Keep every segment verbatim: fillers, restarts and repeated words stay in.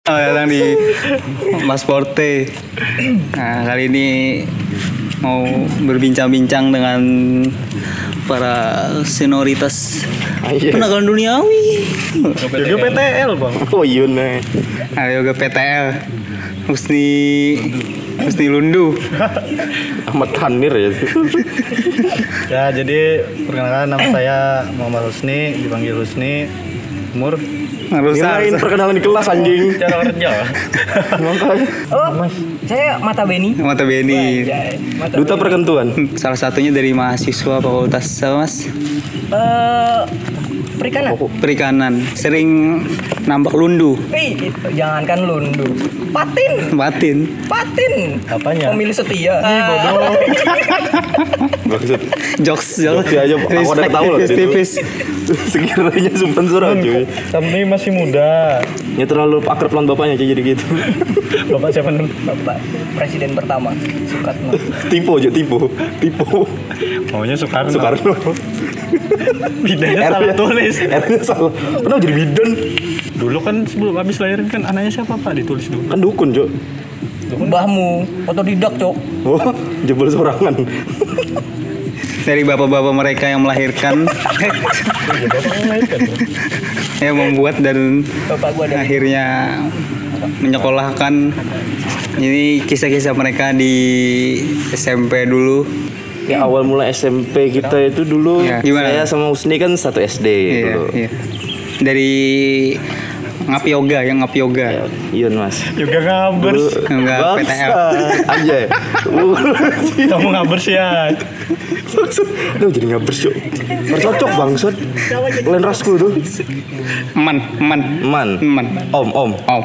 Datang di Mas Porte. Nah, kali ini mau berbincang-bincang dengan para senioritas penanggalan duniawi. Yoga P T L bang. Oh iya nih. Nah, yoga P T L. Husni Husni Lundu. Ahmad Hanir ya. Ya jadi perkenalkan nama saya Muhammad Husni, dipanggil Husni. Umur ngelain perkenalan di kelas anjing. Cara kerja. Oh, saya Mata Beni. Mata Beni. Mata Duta Beni. Perkentuan. Salah satunya dari mahasiswa fakultas apa mas? Uh, perikanan. Perikanan. Sering nampak lundu. Eh, jangankan lundu. Patin. Patin. Patin. Apanya? Pemilih setia. Ih, bodoh. Maksud jokes jokes aja. Aku udah tahu loh. Tipis. Sekiranya sumpen surau cuy. Kami masih muda. Ya terlalu akrab lawan bapaknya aja jadi gitu. Bapak siapa nih? Bapak presiden pertama Sukarno. Tipu aja tipu. Tipu. Maunya Sukarno. Sukarno. Bidannya salah tulis. R-nya salah. Kenapa jadi bidan? Dulu kan sebelum habis lahiran kan anaknya siapa Pak ditulis dulu. Kan dukun, Cok. Mbahmu otodidak, Cok. Oh, jebol sorangan. Dari bapak-bapak mereka yang melahirkan, yang membuat dan akhirnya menyekolahkan. Ini kisah-kisah mereka di S M P dulu. Ya awal mula S M P kita itu dulu, ya, saya sama Husni kan satu S D ya, dulu. Ya. Dari ngap yoga, yang ngap yoga. Iya mas. Yoga ngabers. Yoga P T L. Aja. Kamu ngabers ya. Maksud, udah jadi ngabers yuk. Bercocok bangsud. Lain rasku tuh. Man, man, man, man. Om, om, om.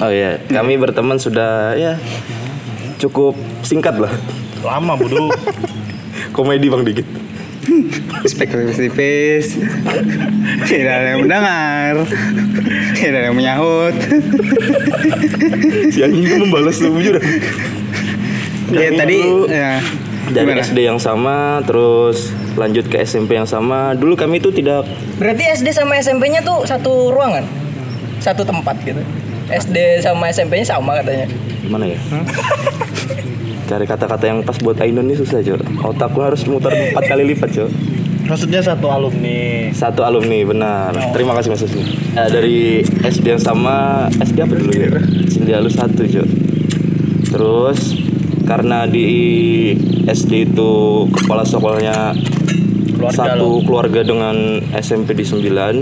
Oh iya, kami berteman sudah ya cukup singkat lah. Lama bodoh. Komedi bang dikit. Spekulatif-tipis. Tidak ada yang mendengar. Tidak ada yang menyahut. Si anjing itu membalas tuh jujur. Ya tadi ya, dari gimana? S D yang sama terus lanjut ke S M P yang sama. Dulu kami itu tidak. Berarti S D sama S M P-nya tuh satu ruangan. Satu tempat gitu. S D sama S M P-nya sama katanya. Gimana ya? Hmm? Cari kata-kata yang pas buat Ainun ini susah, Cok. Otakku harus muter empat kali lipat, Cok. Maksudnya satu alumni. Satu alumni, benar. Oh. Terima kasih Mas Husni. Nah, dari S D yang sama, S D apa dulu ya? Cynthia lu satu, Cok. Terus karena di S D itu kepala sekolahnya keluarga satu loh. Keluarga dengan S M P di sembilan.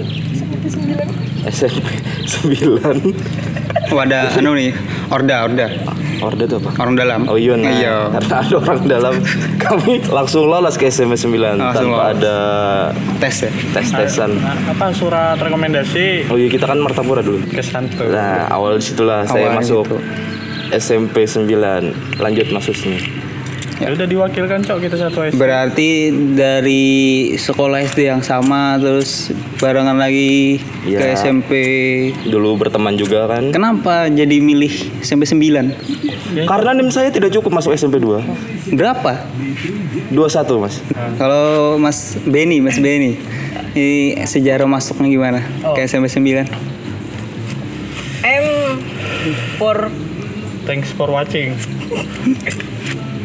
S M P sembilan. Wadah anu nih, Orda, Orda. Orda itu apa? Orang dalam. Oh iya, nah. Iya. Karena ada orang dalam, kami langsung lolos ke S M P sembilan tanpa lolos. Ada tes ya? Tes-tesan. Apa surat rekomendasi? Oh iya, kita kan Martapura dulu. Kesanto. Nah, awal disitulah awal saya masuk gitu. S M P sembilan. Lanjut maksudnya. Ya udah diwakilkan Cok, kita satu S D. Berarti dari sekolah S D yang sama terus barengan lagi ya, ke S M P. Dulu berteman juga kan. Kenapa jadi milih S M P sembilan? Karena N I M saya tidak cukup masuk S M P dua. Berapa? dua puluh satu mas. Kalau mas Beni, mas Beni ini sejarah masuknya gimana oh. ke S M P sembilan? M for thanks for watching.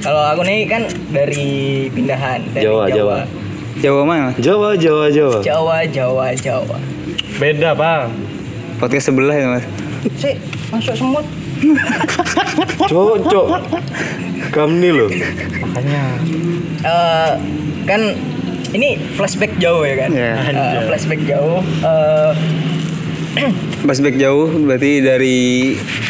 Kalau aku nih kan dari pindahan dari Jawa, Jawa. Jawa mana? Jawa, Jawa, Jawa. Jawa, Jawa, Jawa. Beda, Bang. Podcast sebelah ya, Mas. Si, masuk semut. Cocok. Kamu nih loh. Makanya uh, kan ini flashback jauh ya kan? Yeah. Uh, flashback jauh. Uh, Flashback jauh berarti dari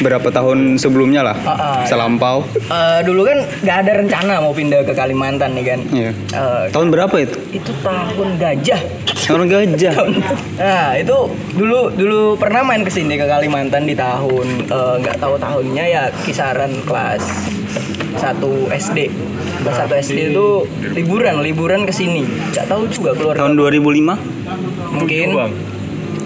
berapa tahun sebelumnya lah, uh, uh, selampau. Uh, dulu kan nggak ada rencana mau pindah ke Kalimantan nih kan. Yeah. Uh, tahun berapa itu? Itu tahun gajah. Tahun gajah. tahun, nah itu dulu dulu pernah main kesini ke Kalimantan di tahun nggak uh, tahu tahunnya ya kisaran kelas satu S D. Kelas satu S D itu liburan liburan kesini. Nggak tahu juga keluar. Tahun dua ribu lima mungkin.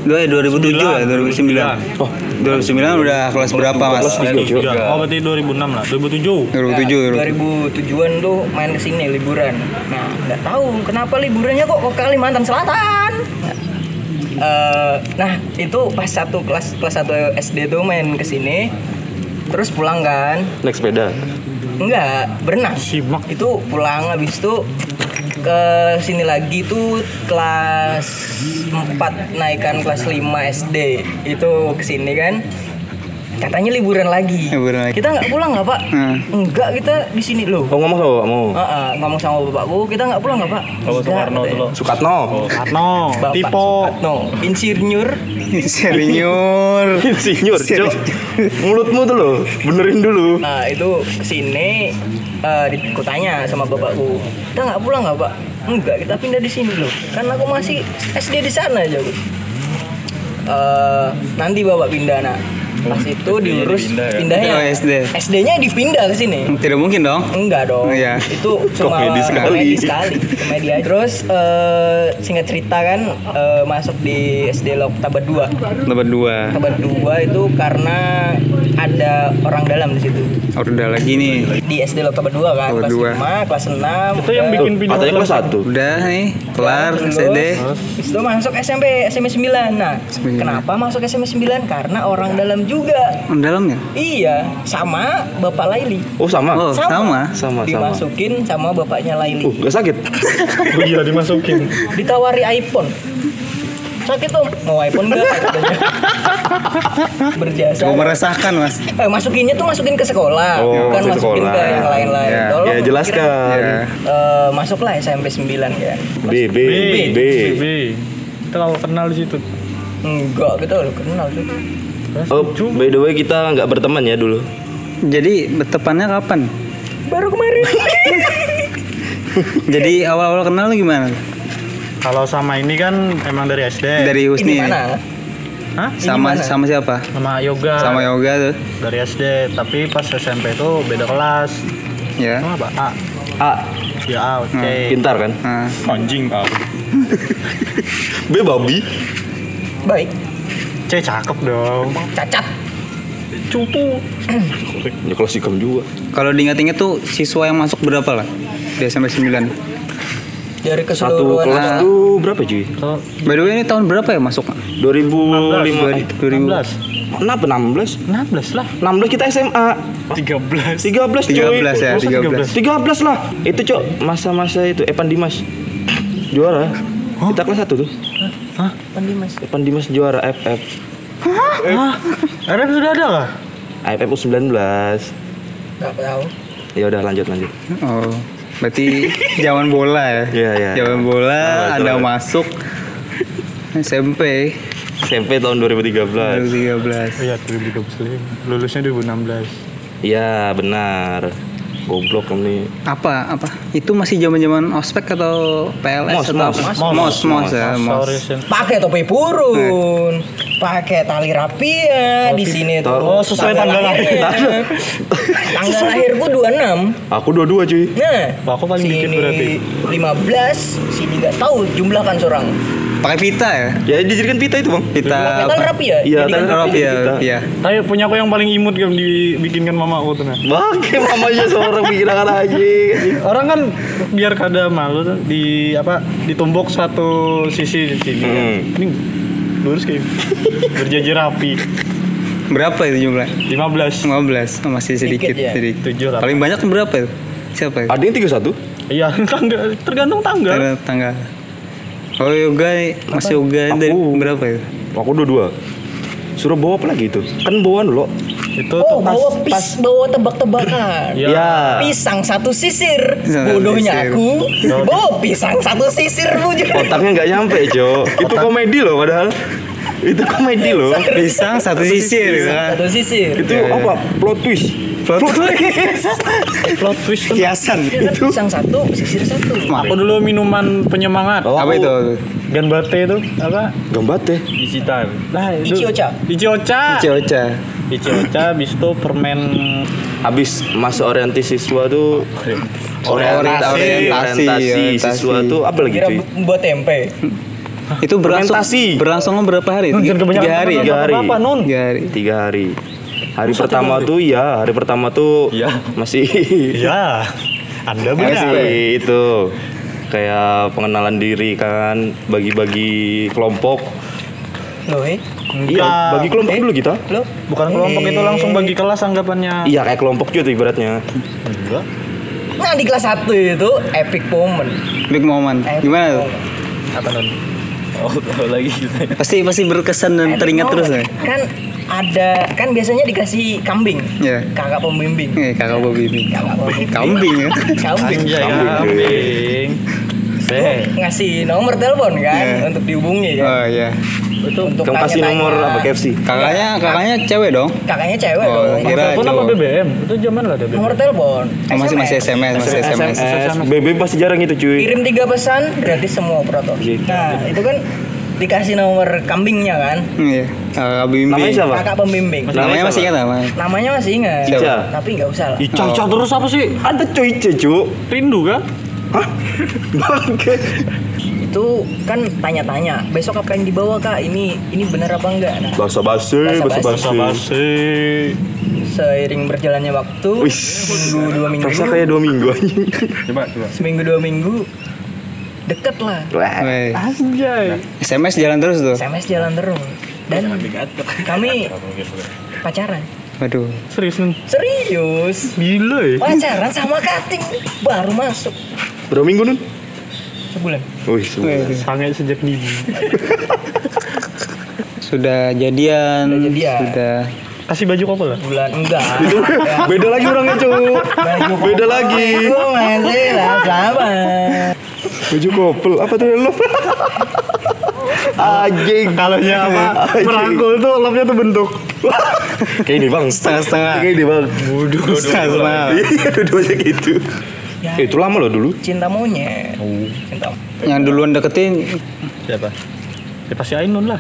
Dua ya dua ribu tujuh ya dua ribu sembilan. Oh, dua ribu sembilan udah kelas berapa mas? dua ribu tiga. Oh berarti dua ribu enam lah. dua ribu tujuh. dua rihu tujuh. dua rihu tujuhan tuh main kesini liburan. Nah nggak tahu kenapa liburannya kok ke Kalimantan Selatan. uh, nah itu pas satu kelas kelas satu S D tuh main kesini, terus pulang kan? Naik sepeda? Enggak, berenang. Simak. Itu pulang, habis itu ke sini lagi tuh kelas empat naikan kelas lima S D itu kesini kan? Katanya liburan lagi. Liburan lagi. Kita nggak pulang nggak Pak? Hmm. Enggak, kita di sini loh. Oh, ngomong sama bapakmu? Uh-uh, ngomong sama bapakku. Kita nggak pulang nggak Pak? Oh, Sukarno dulu. Sukarno. Oh, Sukarno. Tipo. Sukarno. Insinyur. Insinyur. Insinyur. Cok. Mulutmu tuh loh. Benerin dulu. Nah itu kesini. Uh, aku tanya sama bapakku. Kita nggak pulang nggak Pak? Enggak, kita pindah di sini loh. Kan aku masih S D di sana aja. Uh, nanti bapak pindah nak. Pas itu diurus pindah, ya? Pindahnya oh, S D. S D-nya dipindah ke sini. Tidak mungkin dong. Enggak dong. Oh, iya. Itu cuma komedi sekali. Komedi sekali. Komedi aja. Terus uh, singkat cerita kan uh, masuk di S D Lok Tabat dua. Tabat dua. Tabat dua itu karena ada orang dalam di situ. Orang dalam lagi nih. Di S D Lok Tabat dua kan. Tabat kelas lima, kelas enam. Itu yang bikin pindah. Katanya kelas satu. Udah nih, kelar S D. Itu masuk S M P, S M P sembilan. Nah, S M P sembilan. Kenapa masuk S M P sembilan? Karena orang dalam juga. Juga. Dalamnya? Iya, sama Bapak Laily. Oh, sama. Oh, sama. Sama, sama. Dimasukin sama bapaknya Laily. Uh, gak sakit. Oh, iya, dimasukin. Ditawari iPhone. Sakit Om, mau iPhone enggak katanya. Berjasa. Cuma meresahkan, Mas. Eh, masukinnya tuh masukin ke sekolah, oh, bukan masukin sekolah. Ke yang lain-lain. Ya, tolong ya jelaskan. Ya. Uh, masuklah S M P sembilan ya. B, B, B, B. B. Terlalu kenal di situ. Enggak, kita udah kenal tuh. Oh, by the way kita nggak berteman ya dulu. Jadi bertemannya kapan? Baru kemarin. Jadi awal-awal kenal lu gimana? Kalau sama ini kan emang dari S D. Dari Husni. Gimana? Hah? Sama sama siapa? Sama Yoga. Sama Yoga tuh. Dari S D, tapi pas S M P tuh beda kelas. Ya. Sama apa? A. A. Ya A, oke. Okay. Pintar kan? Nah. Anjing A. B babi. Baik. C cakep dong. Cacat. Cupu. Ya kelas sikam juga. Kalau diingat-ingat tuh siswa yang masuk berapa lah? Di S M P sembilan. Dari keseluruhan satu kelas nah. Tuh berapa cuy? By the way ini tahun berapa ya masuk? dua ribu lima belas. Kenapa enam belas? enam belas lah. enam belas kita S M A. tiga belas. tiga belas cuy. tiga belas ya, tiga belas. tiga belas lah. Itu cok masa-masa itu Evan Dimas. Juara. Huh? Kita kelas satu tuh. Hah? Evan Dimas. Evan Dimas juara F F. Hah? Hah? F F sudah ada kah? F F U sembilan belas. Enggak tahu. Ya udah lanjut lanjut. Oh. Berarti jaman bola ya. Iya, iya. Jaman bola oh, ada itu. Masuk S M P. S M P tahun dua ribu tiga belas. dua ribu tiga belas. Iya, dua ribu tiga belas. Lulusnya dua ribu enam belas. Iya, benar. Goblok ini. Apa? Apa? Itu masih zaman-zaman ospek atau P L S mos, atau mos, mos, mos, mos, mos, ya, mos. Pakai topi purun, eh. pakai tali rapian di sini tuh. Oh, sesuai tanggal lahir. Tanggal lahirku dua puluh enam. Aku dua puluh dua, cuy. Nah, aku paling dikit berarti. lima belas, sini enggak tahu jumlah kan seorang. Pakai pita ya? Ya dijadikan pita itu bang. Pita. Tali rapi ya? Iya tali rapi ya. Iya. Tapi punya aku yang paling imut kan dibikinkan mama aku tuh nah. Bangke mamanya seorang bikin anak aja. Orang kan biar kada malu tuh di apa ditumbuk satu sisi di sini. Hmm. Kan. Ini lurus kayak berjajar rapi. Berapa itu jumlah? lima belas. lima belas. Oh, masih sedikit sedikit. Ya. sedikit. Paling banyak berapa itu? Siapa? Ada yang tiga puluh satu? Iya tangga tergantung tangga. Tergantung tangga. Oh Yoga nih, Mas Yoga dari berapa ya? Aku dua-dua. Suruh bawa apa lagi itu? Kan bawaan lo. Itu oh, bawa pas, pis, bawa tebak-tebakan. Iya. Yeah. Pisang satu sisir. Bodohnya aku. Bawa pisang satu sisir lu. Otaknya enggak nyampe, Jo. Itu komedi loh padahal. Itu komedi loh. Pisang satu sisir. Pisang satu sisir. Itu yeah, apa? Plot twist. Plot twist. Plot twist hiasan itu. Pisang satu, sisir satu. Aku dulu minuman penyemangat. Oh, apa itu? Gambate itu apa? Gambate. Ichi time. Nah, itu. Ichi ocha. Ichi ocha. Ichi ocha. Ichi ocha habis itu permen habis masa orientasi siswa tuh orientasi orientasi siswa tuh apa lagi cuy? Buat tempe. Itu berlangsung berlangsung berapa hari? tiga hari. Berapa, Nun? tiga hari. Hari Masa pertama tuh ya, hari pertama tuh ya. Masih ya, Anda benar masih itu kayak pengenalan diri kan, bagi-bagi kelompok. Loe? Iya, bagi kelompok eh, dulu kita. Lo? Bukan kelompok eh. itu langsung bagi kelas anggapannya. Iya, kayak kelompok juga ibaratnya. Enggak. Nah, di kelas satu itu epic moment. Epic moment. Epic Gimana tuh? Apa non? Oh, tahu lagi. Pasti pasti berkesan dan teringat moment. Terus ya. Kan ada kan biasanya dikasih kambing. Yeah. Kakak pembimbing. Iya, yeah, kakak pembimbing. Kakak pembimbing. Kambing ya. Kambing. Anjay, kambing. Kambing. Saya ngasih nomor telepon kan yeah. untuk dihubungi kan. Oh iya. Yeah. Itu untuk kamu kasih nomor apa K F C? Kakaknya kakaknya cewek dong. Kakaknya cewek oh, dong. Nomor telepon apa B B M? Itu zaman enggak ada B B M. Nomor telepon. Oh, masih masih S M S, masih S M S. B B M pasti jarang itu cuy. Kirim tiga pesan gratis semua proto. Nah, itu kan dikasih nomor kambingnya kan? Iya. Kakak pembimbing. Namanya siapa? Kakak pembimbing. Namanya masih ingat namanya. Namanya masih ingat. Ica. Tapi enggak usah lah. Ica, Ica terus apa sih? Ada cuy Ica, cuy. Rindu kah? Hah? Bangke. Itu kan tanya-tanya, besok apa yang dibawa kak? Ini ini benar apa enggak? Nah, bahasa basi, bahasa basi. Seiring berjalannya waktu, seminggu dua minggu. Rasa kayak dua minggu aja. Coba, coba. Seminggu dua minggu, deket lah. Anjay. S M S jalan terus tuh? S M S jalan terus. Dan kami pacaran. Waduh. Serius nih? Serius. Gila ya? Pacaran sama kating, baru masuk. Berapa minggu nun? Sebulan. Wih, sebulan. Sangat sejak dini. Sudah jadian. Sudah jadian. Sudah. Kasih baju kopel lah? Bulan enggak. Itu beda lagi orangnya, Cuk. Beda lagi. Gua masih sama. Baju kopel apa tuh love? Anjing. Kalaunya apa? Merangkul tuh love-nya tuh bentuk. Kayak ini, Bang. Setengah-setengah. Kayak ini, Bang. Waduh, setengah. Iya, dua-duanya gitu. Ya, eh, itu lama loh dulu. Cinta monyet. Oh. Cinta. Yang duluan deketin siapa? Ya pasti Ainun lah.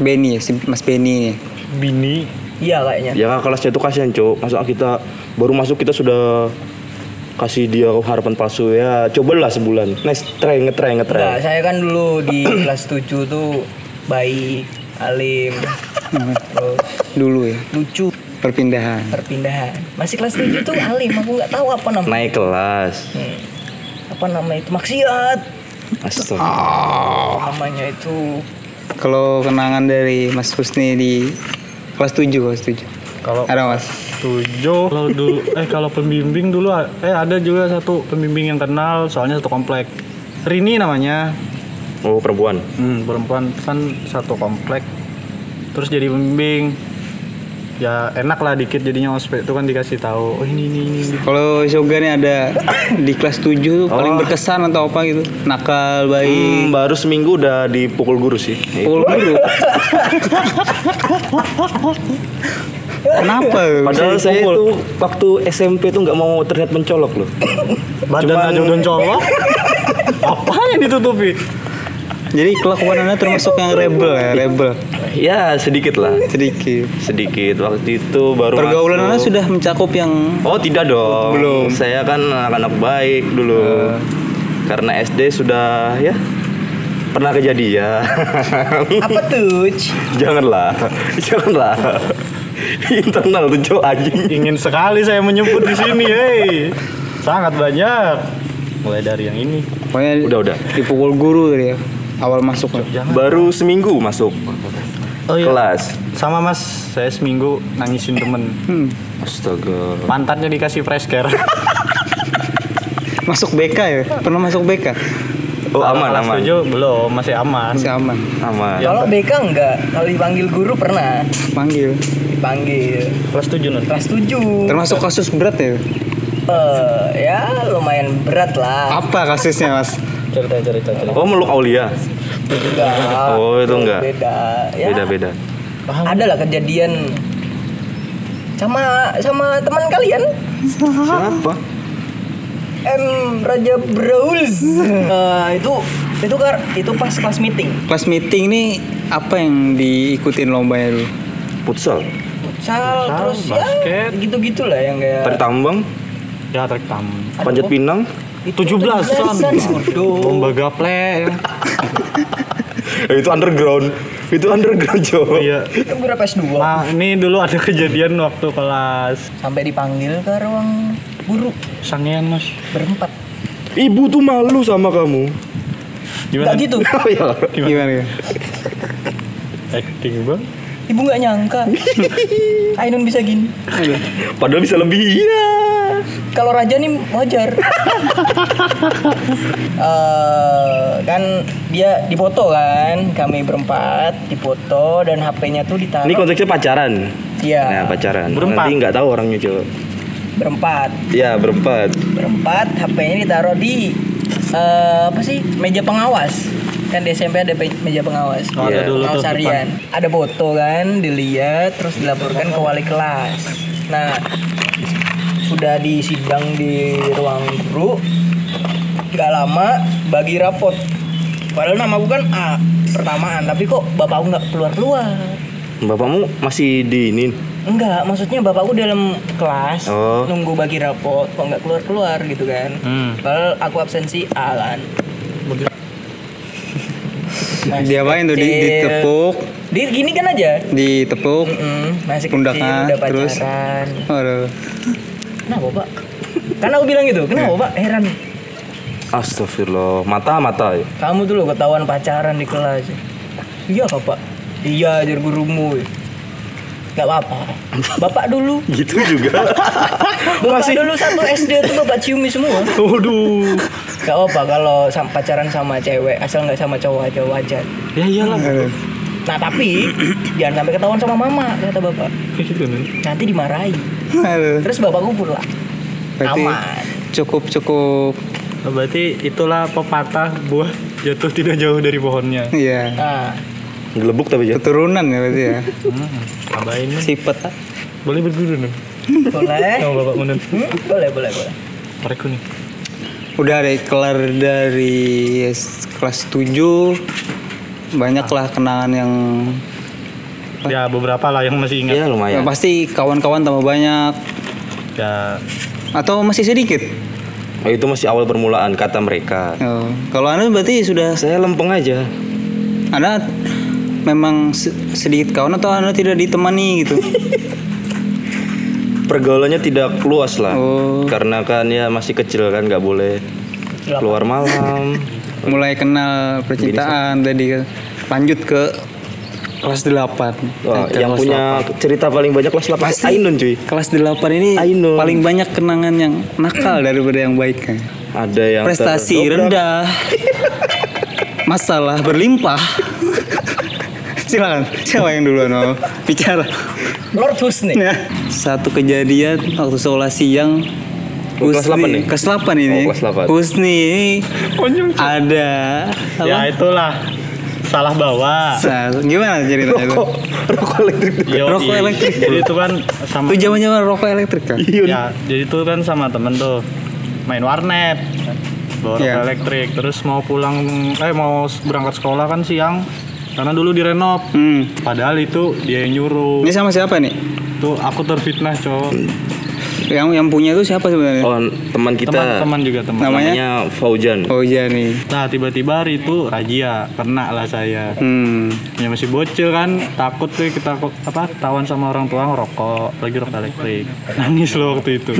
Beni ya, si Mas Beni. Bini. Iya kayaknya. Ya kelasnya itu kasihan, Cuk. Masa kita baru masuk kita sudah kasih dia harapan palsu ya. Cobalah sebulan. Nice try, ngetry, ngetry. Nah, saya kan dulu di kelas tujuh tuh bayi alim. Terus dulu ya. Lucu. Perpindahan. Perpindahan. Masih kelas tujuh tuh alim, aku nggak tahu apa namanya. Naik kelas. Hmm. Apa namanya itu? Maksiat. Astaga. Oh. Namanya itu. Kalau kenangan dari Mas Husni di kelas tujuh, kelas tujuh. Kalau ada Mas. Tujuh. Kalau dulu, eh kalau pembimbing dulu, eh ada juga satu pembimbing yang kenal, soalnya satu komplek. Rini namanya. Oh perempuan. Hmm, perempuan kan satu komplek. Terus jadi pembimbing. Ya enak lah dikit jadinya ospek itu kan dikasih tahu. Oh ini ini ini. Kalau Shoga nih ada di kelas tujuh oh. paling berkesan atau apa gitu? Nakal baik. Hmm, baru seminggu udah dipukul guru sih. Pukul guru. Kenapa? Padahal saya itu waktu S M P tuh nggak mau terlihat mencolok loh. Badan aja udah mencolok. Apa yang ditutupi? Jadi kelakuan Anda termasuk yang rebel ya, rebel. Ya, sedikit lah. Sedikit. Sedikit. Waktu itu baru pergaulan Anda sudah mencakup yang oh, tidak dong. Belum. Saya kan anak-anak baik dulu. Uh. Karena S D sudah ya pernah kejadian. Apa tuh? Janganlah. Janganlah. Internal tuh cowok anjing. Ingin sekali saya menyebut di sini, hei. Sangat banyak. Mulai dari yang ini. Pokoknya udah, udah. Dipukul guru tadi ya. Awal masuk jangan. Baru seminggu masuk oh, iya. kelas sama mas saya seminggu nangisin temen hmm. astaga pantatnya dikasih fresh care. Masuk B K ya pernah masuk B K oh kalau aman aman tujuh, belum masih aman masih aman aman ya, kalau B K enggak kalau dipanggil guru pernah panggil dipanggil kelas tujuh non kelas tujuh termasuk kasus berat ya uh, ya lumayan berat lah apa kasusnya mas cerita-cerita. Oh meluk Aulia. Beda. Oh itu enggak. Beda. Ya. Beda-beda. Ada lah kejadian sama sama teman kalian. Siapa? M Raja Browls. Uh, itu itu kar itu pas kelas meeting. Kelas meeting nih apa yang diikutin lombanya lu? Futsal. Futsal terus basket. Ya gitu-gitulah yang kayak tarik tambang. Ya tarik tambang. Panjat pinang. tujuh belasan, lomba gaple. Itu underground, itu underground Jawa. Iya. Itu berapa S dua? Nah, ini dulu ada kejadian waktu kelas. Sampai dipanggil ke ruang guru. Sangean mas. Berempat. Ibu tuh malu sama kamu. Gimana? Gak gitu. Gimana? Gimana? Acting bang. Ibu nggak nyangka Ainun bisa gini. Padahal bisa lebih. Iya. Kalau Raja nih wajar. uh, kan dia dipoto kan, kami berempat dipoto dan H P-nya tuh ditaruh. Ini konteksnya pacaran. Iya. Nah, pacaran. Berempat. Nanti nggak tahu orangnya coba. Berempat. Iya berempat. Berempat. H P-nya ditaruh di uh, apa sih? Meja pengawas. Kan di S M P ada meja pengawas, oh, yeah. pengawas harian, ada foto kan, dilihat, terus dilaporkan ke wali kelas. Nah, sudah di sidang di ruang guru, nggak lama bagi rapot. Padahal nama bukan A pertamaan, tapi kok bapakku nggak keluar keluar. Bapakmu masih di ini? Enggak, maksudnya bapakku dalam kelas, oh. nunggu bagi rapot, kok nggak keluar keluar gitu kan? Hmm. Padahal aku absensi A kan. Masih dia main tuh di, ditepuk di gini kan aja ditepuk pundakan terus aduh kenapa pak karena aku bilang gitu kenapa pak heran astagfirullah mata mata ya kamu tuh lo ketahuan pacaran di kelas iya pak iya ajar gurumu nggak apa-apa bapak dulu gitu juga bapak masih dulu satu S D tuh bapak ciumi semua waduh nggak apa kalau pacaran sama cewek asal nggak sama cowok aja wajar ya iyalah nah tapi jangan sampai ketahuan sama mama kata bapak nanti dimarahi terus bapakku pulang aman cukup cukup berarti itulah pepatah buah jatuh tidak jauh dari pohonnya iya nah. Gelebuk tapi jatuh keturunan ya berarti ya tambahin hmm, sipet boleh berguru nih boleh sama bapak Munun hmm? boleh boleh boleh mereka nih udah ada kelar dari kelas tujuh banyaklah kenangan yang ya beberapa lah yang masih ingat ya lumayan ya, pasti kawan-kawan tambah banyak ya atau masih sedikit. Oh, itu masih awal permulaan kata mereka oh. Kalau Anda berarti sudah saya lempeng aja Anda memang sedikit kawan atau Anda tidak ditemani gitu? Pergaulannya tidak luas lah, oh. karena kan ya masih kecil kan nggak boleh keluar malam. Mulai kenal percintaan tadi, lanjut ke kelas delapan. Wah, ke yang kelas punya delapan. Cerita paling banyak kelas delapan pasti Ainun cuy. Kelas delapan ini Ainun. Paling banyak kenangan yang nakal daripada yang baik kan. Ada yang prestasi rendah, masalah berlimpah. Silakan, siapa yang duluan mau bicara? Lord Husni. Ya. Satu kejadian waktu sekolah siang Husni, kelas delapan ini. Oh, kelas delapan. Husni ini ada apa? Ya itulah. Salah bawa. Salah. Gimana ceritanya itu? Rokok, rokok elektrik. Yo, rokok iya. elektrik. Jadi itu kan sama itu zaman-zaman rokok elektrik kan? Ya, jadi itu kan sama temen tuh main warnet. Bawa rokok yeah. elektrik, terus mau pulang eh mau berangkat sekolah kan siang. Karena dulu direnov, hmm. padahal itu dia yang nyuruh. Ini sama siapa nih? Tuh aku terfitnah cowok. Yang yang punya itu siapa sebenarnya? Oh teman kita. Teman-teman juga teman. Namanya? Namanya Faujan. Faujan nih. Nah tiba-tiba hari itu Raja kena lah saya. Hmm. Ya masih bocil kan, takut tuh kita apa ketahuan sama orang tua ngerokok lagi rokok elektrik. Nangis loh waktu itu.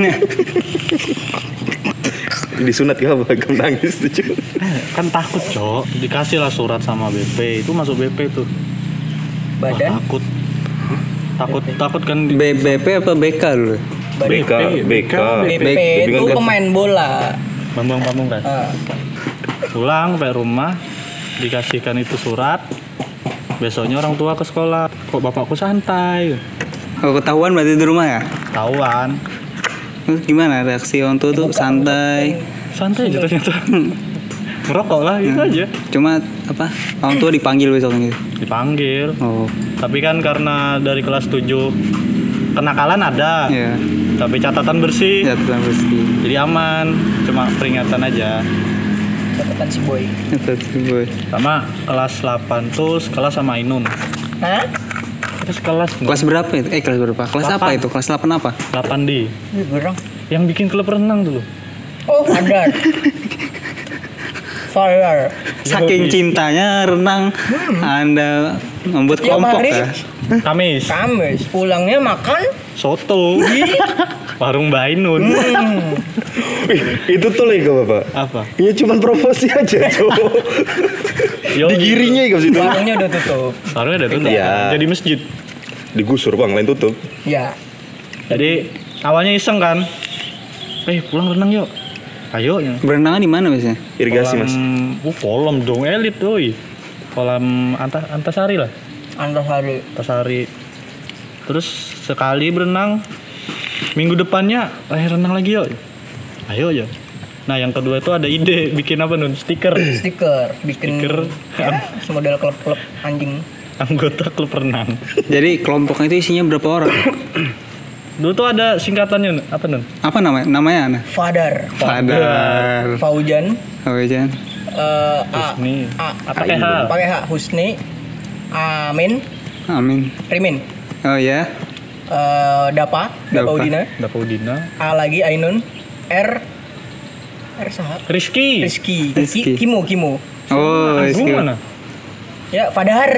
Disunat gak bakal nangis tuh cuy kan takut cok dikasih lah surat sama B P itu masuk B P tuh badan wah, takut takut B P. Takut kan di... B P apa B K dulu B K B K B P itu pemain bola bambang pamung kan uh. pulang ke rumah dikasihkan itu surat besoknya orang tua ke sekolah kok bapakku santai oh, ketahuan berarti di rumah ya ketahuan. Gimana reaksi orang tua tuh santai santai aja ternyata merokok lah gitu nah. aja cuma apa orang tua dipanggil besoknya gitu dipanggil oh. tapi kan karena dari kelas tujuh kenakalan ada yeah. tapi catatan bersih catatan bersih jadi aman cuma peringatan aja catatan si boy catatan si boy sama kelas delapan tuh sekelas sama Ainun hah? Terus kelas kelas berapa itu? Eh kelas berapa? Kelas delapan. Apa itu? Kelas delapan apa? delapan D. Berang. Yang bikin klub renang dulu. Oh, Fadhar. Fadhar. Saking cintanya renang, hmm. Anda membuat setiap kelompok hari, ya. Kamis. Kamis. Pulangnya makan soto di warung Mbak Ainun. Hmm. Itu tuh lego, Bapak. Apa? Ya cuman promosi aja, Cok. Di girinya ke situ. Warungnya udah tutup. Warungnya udah tutup. Ya. Jadi masjid. Digusur bang, lain tutup. Iya. Jadi awalnya iseng kan. Eh pulang renang yuk. Ayo. Berenangnya di mana biasanya? Irigasi mas. Oh kolam dong elit oi. Kolam Antas Antasari lah. Antasari. Antasari. Terus sekali berenang. Minggu depannya, eh renang lagi yuk. Ayo yuk. Nah yang kedua itu ada ide bikin apa nun? Stiker. Stiker, bikin stiker. Ya, model klub-klub anjing. Anggota klub renang. Jadi kelompoknya itu isinya berapa orang? Dulu tuh ada singkatannya apa nun? Apa namanya? Namanya apa? Fadhar. Fadhar. Faujan. Faujan. Uh, Husni. A, A, pakai H. Pakai H. Husni. Amin. Amin. Rimin. Oh ya. Uh, Dapa. Dapa Udina. Dapa Udina. A lagi Ainun. R. Ersa. Rizky. Rizky. Rizky. Kimo, Kimo. Oh, Rizky. Mana? Ya, Fadhar.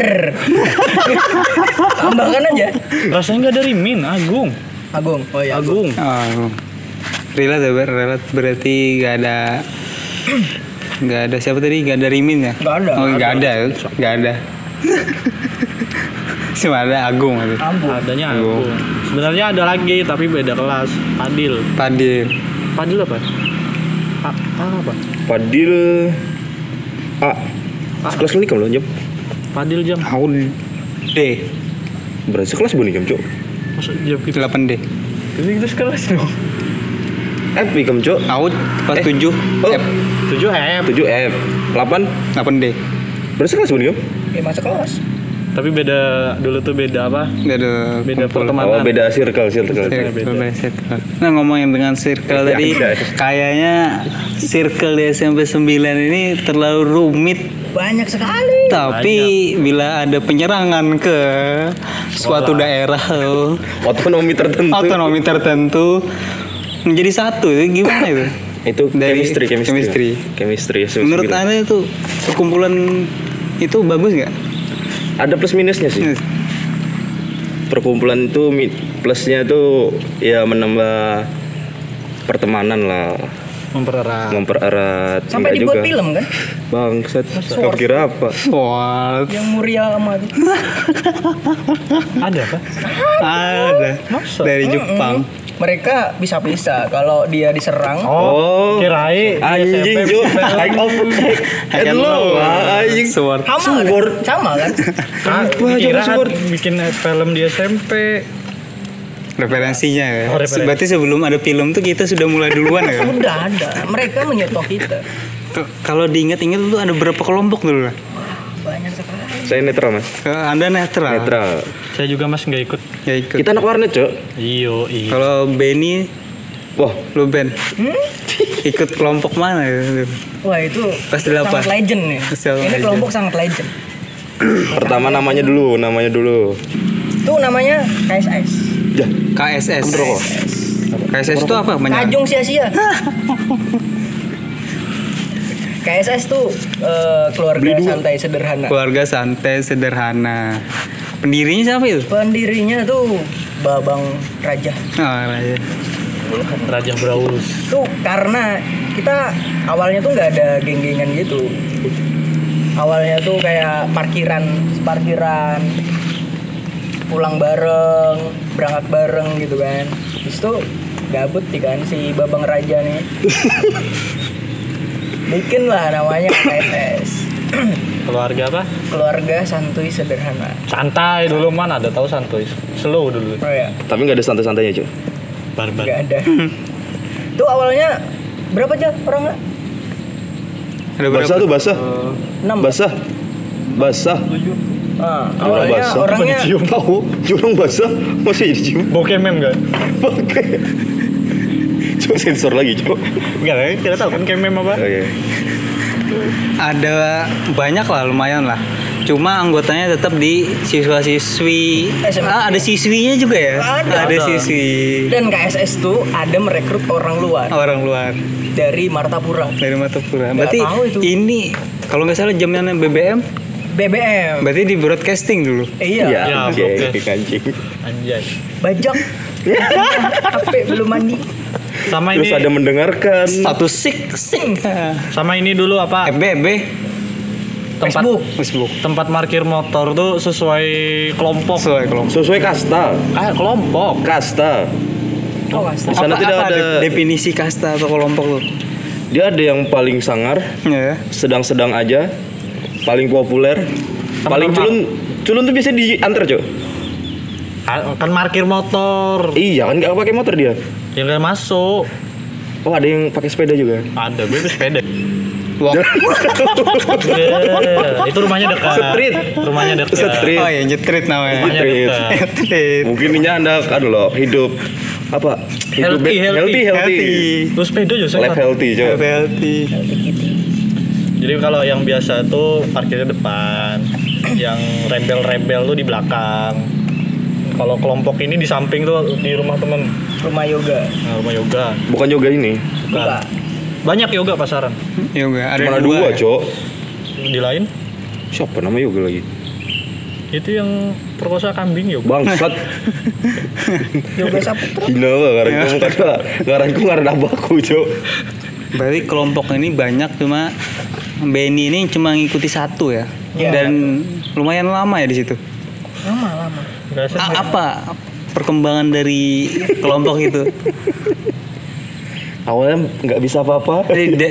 Tambahkan aja. Rasanya enggak dari Min, Agung. Agung. Oh ya, Agung. Agung. Relate ya, relate berarti enggak ada enggak ada siapa tadi? Enggak ada Rimin ya? Enggak ada. Oh, enggak ada. Enggak ada. Cuma ada Agung itu. Adanya Agung. Agung. Sebenarnya ada lagi tapi beda kelas. Padil. Padil. Padil apa? A, A apa? Padil A. Sekelas ini kamu loh jam. Padil jam. A D. Berarti sekelas bunyi jam cok. Masuk jam gitu. delapan D. Jadi itu sekelas dong. F B kamu cok. Out pas eh. tujuh. Oh. F. tujuh F. tujuh F. delapan. delapan D. Berarti sekelas bunyi jam. Ya masuk kelas. Tapi beda dulu tuh beda apa? Beda beda pertemanan. Oh, beda circle, circle. circle beda. Nah, ngomongin dengan circle tadi, kayaknya circle di S M P sembilan ini terlalu rumit. Banyak sekali. Tapi Banyak. bila ada penyerangan ke suatu Olah. daerah otonomi tertentu. Otonomi tertentu menjadi satu. Itu gimana itu? Itu dari chemistry, chemistry. Chemistry. chemistry Menurut Anda itu perkumpulan itu bagus enggak? Ada plus minusnya sih. Yes. Perkumpulan itu plusnya tuh ya menambah pertemanan lah. Mempererat. Mempererat. Sampai dibuat juga. Film kan? Bangsat. Kau kira apa? What? Yang Muria sama itu. Ada apa? Ada. Maksud? Dari Jepang. Mm-mm. Mereka bisa-bisa kalau dia diserang. Oh, kirai anjing juga. Hello, anjing sword. Sword sama kan? Kira bikin film di S M P. Referensinya ya. Oh, referensi. Berarti sebelum ada film tuh kita sudah mulai duluan ya. Sudah ada. Mereka menyetok kita. Kalau diingat-ingat tuh ada berapa kelompok dulu lah. Banyak sekali. Saya netral mas. Anda netral. Netral. Saya juga mas nggak ikut. Nggak ikut. Kita anak warnet cok. Iyo iyo. Kalau Beni, wah lu Ben. Hmm? Ikut kelompok mana ya? Wah itu. Pas delapan. Sangat legend ya. Ini legend. Kelompok sangat legend. Pertama namanya dulu, namanya dulu. Itu namanya K S S. Ya. K S S. K S S. K S S itu apa? Kajung sia-sia. K S S tuh uh, keluarga santai sederhana. Keluarga santai sederhana. Pendirinya siapa itu? Pendirinya tuh Babang Raja. Oh, Raja. Raja Braus. Tuh karena kita awalnya tuh nggak ada geng-gengan gitu. Awalnya tuh kayak parkiran, parkiran, pulang bareng, berangkat bareng gitu kan. Terus tuh gabut sih kan si Babang Raja nih. Bikin lah namanya K S S. Keluarga apa? Keluarga santuy sederhana. Santai dulu mana ada tahu santuy. Slow dulu. Oh iya. Tapi enggak ada santai-santainya, Cuk. Barbar. Enggak ada. Tuh awalnya berapa aja orangnya? Ada berapa? Basah tuh basah. enam basah. Basah. Ah, awalnya basah. Orangnya cium tahu. Jurung basah masih dicium. Bokeh mem enggak? Bokeh. Coba sensor lagi, coba. Enggak, kita tahu kan kayak meme apa. Oh, iya. Ada banyak lah, lumayan lah. Cuma anggotanya tetap di siswa-siswi. Ah, ada siswinya juga ya? Ada. Ada siswi. Dan K S S tuh ada merekrut orang luar. Orang luar. Dari Martapura. Dari Martapura. Berarti ini kalau nggak salah zamannya B B M. B B M. Berarti di broadcasting dulu. Eh, iya. Ya, oke. Anjing. Anjay. Bajak. Capek belum mandi. Sama terus ini ada mendengarkan satu sik sing sama ini dulu apa F B F B tempat Facebook. Facebook. Tempat parkir motor tuh sesuai kelompok. Sesuai kelompok. Sesuai kasta. Ah, kelompok. Kasta. Oh, kasta. Di sana tidak ada, ada definisi kasta atau kelompok tuh. Dia ada yang paling sangar, yeah. sedang-sedang aja, paling populer, tempat paling culun. Culun tuh biasanya diantar, Cok. Kan parkir motor. Iya, kan enggak pakai motor dia. Ya enggak masuk. Oh, ada yang pakai sepeda juga? Ada, gue tuh sepeda. Wah. Yeah, itu rumahnya dekat. Street. Rumahnya dekat. Street. Oh, ya nyetrit namanya. Street. Mungkin minyak Anda kan loh, hidup apa? Hidup healthy, healthy, healthy. healthy. healthy. Terus sepeda juga saya. Life healthy, coba. Healthy. Jadi kalau yang biasa tuh parkirnya depan, yang rebel-rebel tuh di belakang. Kalau kelompok ini di samping tuh di rumah temen. Rumah yoga. Nah, rumah yoga. Bukan yoga ini. Bukan. Banyak yoga pasaran. Yoga. Ada Cuma dua, dua ya? Cok. Di lain? Siapa nama yoga lagi? Itu yang perkosa kambing yoga. Bangsat. Yoga saputra. Gila lah, ngarangku kata. Ngarangku ngarang abaku, Cok. Berarti kelompok ini banyak, cuma Beni ini cuma ngikuti satu ya. Yeah. Dan lumayan lama ya di situ. Lama, lama. A- apa perkembangan dari kelompok itu? Awalnya nggak bisa apa-apa. Jadi, de,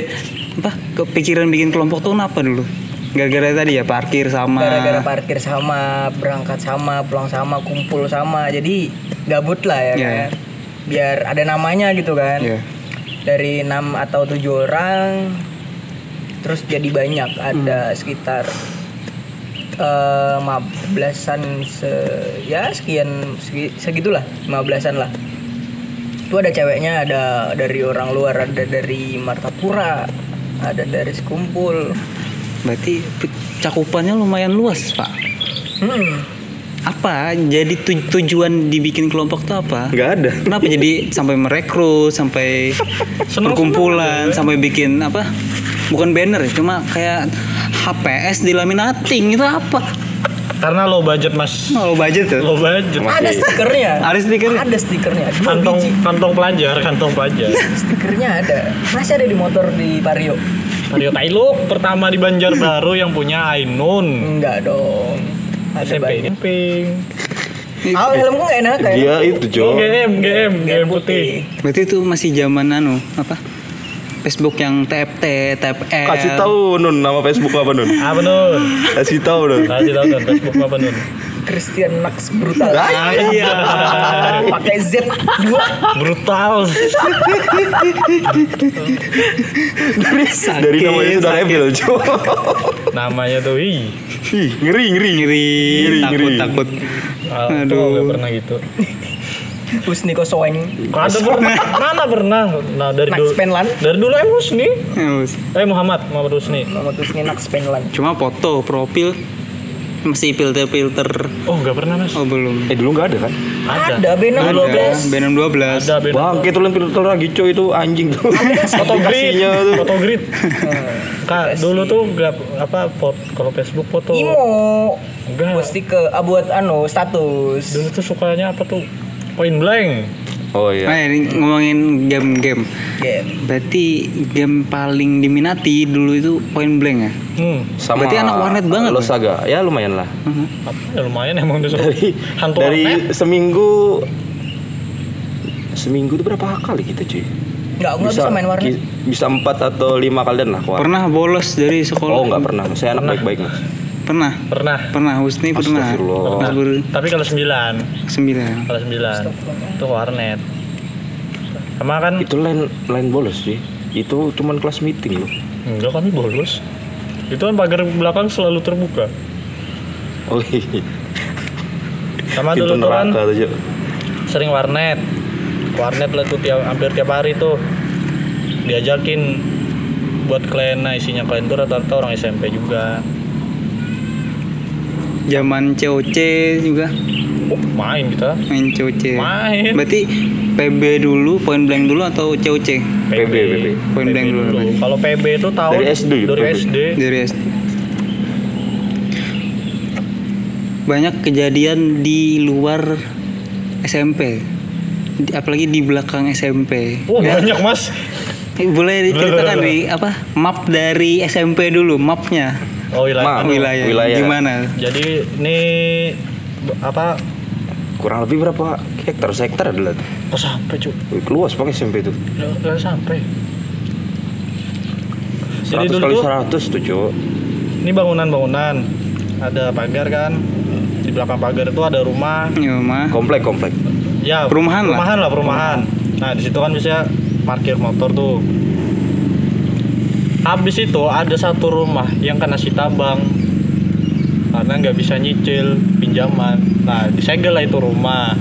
apa kepikiran bikin kelompok tuh kenapa dulu? Gara-gara tadi ya parkir sama. Gara-gara parkir sama, berangkat sama, pulang sama, kumpul sama. Jadi gabut lah ya. Yeah. Kan? Biar ada namanya gitu kan. Yeah. Dari enam atau tujuh orang, terus jadi banyak. Ada hmm. sekitar. lima uh, belasan se ya sekian segi, segitulah lima belasan lah. Itu ada ceweknya, ada dari orang luar, ada dari Martapura, ada dari sekumpul. Berarti cakupannya lumayan luas, Pak. Hmm. Apa jadi tu- tujuan dibikin kelompok tuh apa? Nggak ada. Kenapa jadi sampai merekrut, sampai perkumpulan, sampai bikin apa? Bukan banner, cuma kayak H P S dilaminating itu apa? Karena low budget, Mas. Low budget tuh. Low budget. Ada stikernya. Ada stikernya. Ada stikernya. Kantong kantong pelajar, kantong pelajar. Stikernya ada. Masih ada di motor di Vario. Vario Tailuk pertama di Banjarbaru yang punya Ainun. Enggak dong. S M P nine. Ah, helmku enggak enak kayak. Dia itu, Jo. G M, G M, G M putih. Berarti itu masih zaman anu, apa? Facebook yang T F T, T F L. Kasih tahu Nun nama Facebook apa Nun? Apa Nun? Kasih tahu Nun. Kasih tahu Nun Facebook apa Nun? Christian Max Brutal. Ah, iya. Pakai Z two Brutal. Dari sakit, dari namanya sudah evil, Cok. Namanya tuh ih. Ih, ngeri ngeri ngeri. ngeri, ngeri. Takut takut. Aduh, Aduh. Gak pernah gitu. Husni kok soeng. Kan ada pernah. Nana pernah. Nah, dari dulu. Dari dulu eh Husni. Eh Muhammad, Muhammad Husni. Muhammad Husni nak Spenlan. Cuma foto profil masih filter-filter. Oh, enggak pernah, Mas. Oh, belum. Eh, dulu enggak ada kan? Ada. Ada B enam dua belas. B enam dua belas. Ada B enam dua belas. Bang, kita lihat filter lagi, coy, itu anjing tuh. Fotogridnya tuh. Fotogrid. Kak, dulu tuh enggak apa foto kalau Facebook foto. Imo. Enggak. Buat stiker, ah, buat anu status. Dulu tuh sukanya apa tuh? Point Blank. Oh iya. Nah, ini ngomongin game-game. Game. Berarti game paling diminati dulu itu Point Blank ya. Hmm. Sama berarti anak warnet banget. Lo Saga. Ya lumayan lah. Uh-huh. Ya lumayan emang disuruh. Dari, hantu dari warnet. seminggu seminggu itu berapa kali kita cuy? Enggak, enggak bisa, bisa main warnet. Bisa empat atau lima kali dan lah. Warnet. Pernah bolos dari sekolah? Oh, enggak pernah. Saya anak baik-baik, Mas. Pernah. Pernah. Pernah Husni pernah. Pernah. Tapi kalau sembilan. sembilan. Kalau sembilan itu warnet. Sama kan itu lain lain bolos sih. Itu cuman kelas meeting loh. Enggak, kami bolos. Itu kan pagar belakang selalu terbuka. Oh. Iya. Sama dulu tuh kan. Sering warnet. Warnet lah tuh tiap hampir tiap hari tuh diajakin buat klena, isinya klien tuh rata-rata orang S M P juga. Zaman C O C juga. Oh, main kita. Main C O C. Main. Berarti P B dulu, Point Blank dulu atau C O C? P B, P B. Point P B Blank dulu. dulu. Kalau P B itu tahun dari S D. Dari P B. S D. Dari S D. Banyak kejadian di luar S M P. Apalagi di belakang S M P. Wah, oh, ya. Banyak, Mas. Boleh diceritakan nih apa? Map dari S M P dulu, mapnya. Oh, wilayah. Ma, wilayah. Wilayah. Gimana? Jadi ini apa? Kurang lebih berapa hektar? Sektor adalah. Kok sampai, Cuk? Luas pakai S M P itu. Enggak sampai. Jadi dulu seratus tuh, Cuk. Ini bangunan-bangunan. Ada pagar kan? Di belakang pagar itu ada rumah. Rumah. Komplek-komplek. Ya, perumahan, perumahan lah. lah perumahan. Nah, di situ kan biasanya parkir motor tuh. Habis itu ada satu rumah yang kena sita bank karena nggak bisa nyicil pinjaman. Nah, disegel lah itu rumah.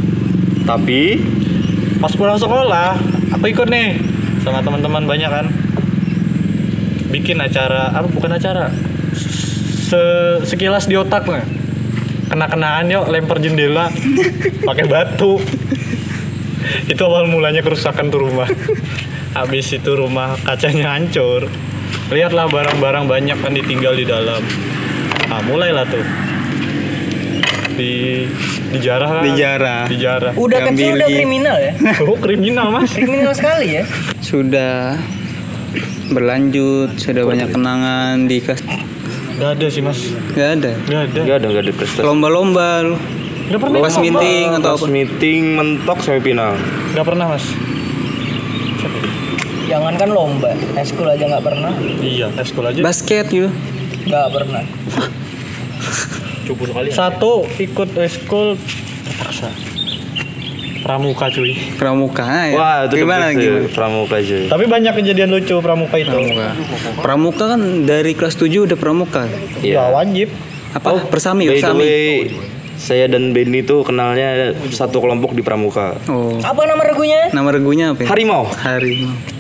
Tapi pas pulang sekolah, aku ikut nih sama teman-teman banyak kan. Bikin acara, apa bukan acara? Sekilas di otak lah. Kena-kenaan yuk, lempar jendela pakai batu. Itu awal mulanya kerusakan tuh rumah. Habis itu rumah kacanya hancur. Lihatlah barang-barang banyak kan ditinggal di dalam. Nah, mulailah tuh di dijarah kan? Dijarah. Dijarah. Udah kecil udah kriminal ya? Oh, kriminal, Mas. Kriminal sekali ya? Sudah berlanjut, sudah banyak kenangan di kas. Enggak ada sih, Mas. Enggak ada. Enggak ada. Enggak ada, enggak ada prestasi. Lomba-lomba lu. Enggak pernah. Pas meeting atau pas meeting mentok sampai final. Enggak pernah, Mas. Jangankan lomba, eskul aja nggak pernah. Iya, eskul aja. Basket yuk. Nggak pernah. Cukup sekali. Satu ikut eskul terpaksa. Pramuka cuy. Pramuka. Ya. Wah, itu gimana gitu? Pramuka cuy. Tapi banyak kejadian lucu pramuka itu. Pramuka, pramuka kan dari kelas tujuh udah pramuka. Iya, ya, wajib. Apa? Oh, persami, persami. Saya dan Beni tuh kenalnya satu kelompok di pramuka. Oh. Apa nama regunya? Nama regunya apa? Ya? Harimau. Harimau.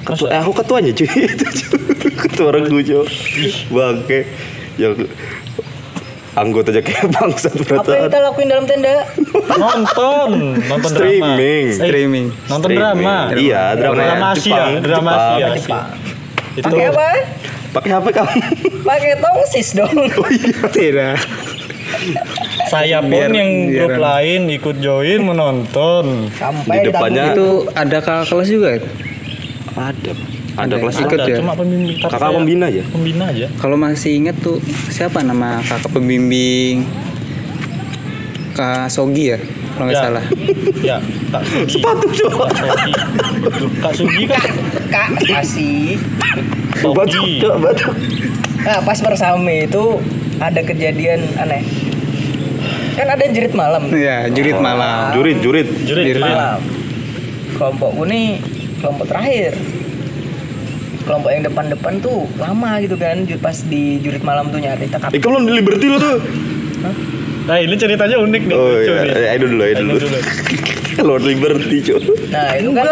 Ketua, eh, aku ketuanya cuy. Ketua regu cuy. Bangke. Ya anggota aja kayak bangsa berata. Apa yang kita lakuin dalam tenda? Nonton, nonton streaming, drama. Streaming, nonton streaming. Drama. Iya, drama, drama Asia, drama Asia. Itu pakai apa? Pakai H P kamu. Pakai tongsis dong. Oh iya, tidak. Saya pun biar, yang grup biar. Lain ikut join menonton. Sampai di depannya itu ada kakak kelas juga. Ada, ada kelas ikut ya. Cuma pembimbing. Kakak pembina aja. Pembina aja. Kalau masih ingat tuh siapa nama kakak pembimbing? Kak Sogi ya, kalau nggak ya. salah. Ya, Kak Sogi. Sepatu coba. Kak Sogi kan. Kak masih. Sogi. Nah, pas bersame itu ada kejadian aneh. Kan ada jurit malam. Iya, jurit oh. malam. Jurit, jurit, jurit, jurit malam. Kelompokku nih. Kelompok terakhir, kelompok yang depan-depan tuh lama gitu kan, pas di jurit malam tuh nyari tekap. Ika belum di Liberty lo tuh. Hah? Nah ini ceritanya unik nih. Oh iya, Ainun dulu, Ainun dulu. Lord Liberty cuy. Nah itu kan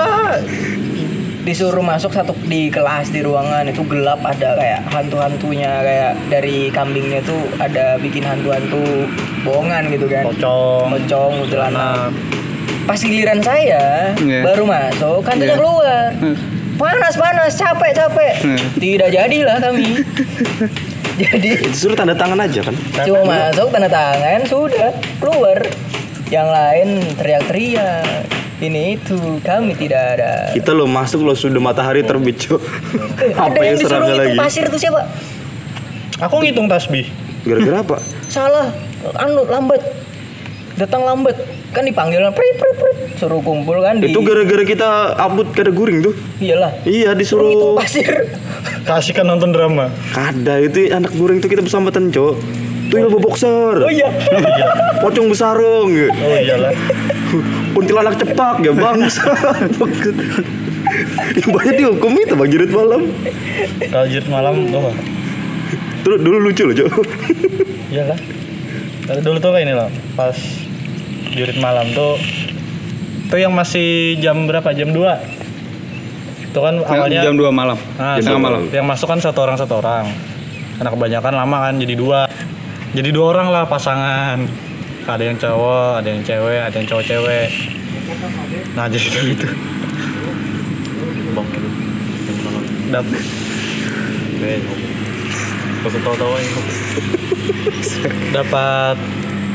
disuruh masuk satu di kelas di ruangan itu gelap, ada kayak hantu-hantunya, kayak dari kambingnya tuh ada bikin hantu-hantu bohongan gitu kan. Pocong. Pocong, kuntilanak. Pas giliran saya yeah. baru masuk, kantornya yeah. keluar. Panas-panas, capek-capek. Yeah. Tidak jadilah kami. Jadi suruh tanda tangan aja kan. Cuma masuk tanda tangan, sudah keluar. Yang lain teriak-teriak. Ini itu kami tidak ada. Kita lo masuk lo sudah matahari terbit. Apa ada yang, yang disuruh lagi? Pasir itu siapa? Aku ngitung tasbih. Gara-gara apa? Salah, anu lambat. Datang lambat. Kan dipanggil prit prit prit suruh kumpul kan di... Itu gara-gara kita abut kada guring tuh. Iyalah. Iya disuruh itu pasir. Kasihkan nonton drama. Kada itu anak guring tuh kita bersambatan, Cok. Itu oh. ilmu boxer. Oh iya. Pocong besarung. Oh iyalah. Kuntilanak cepak ya, Bang. Yang banyak dihukum itu bang jurit malam. Kalau jurit malam tuh. Terus dulu lucu loh, Cok. Iyalah. Dulu tuh kayak ini loh, pas jurit malam tuh itu yang masih jam berapa? Jam dua itu kan awalnya jam dua malam, nah, jam malam yang masuk kan satu orang satu orang karena kebanyakan lama kan jadi dua jadi dua orang lah pasangan, ada yang cowok ada yang cewek ada yang cowok cewek. Nah jadi gitu dapet dapat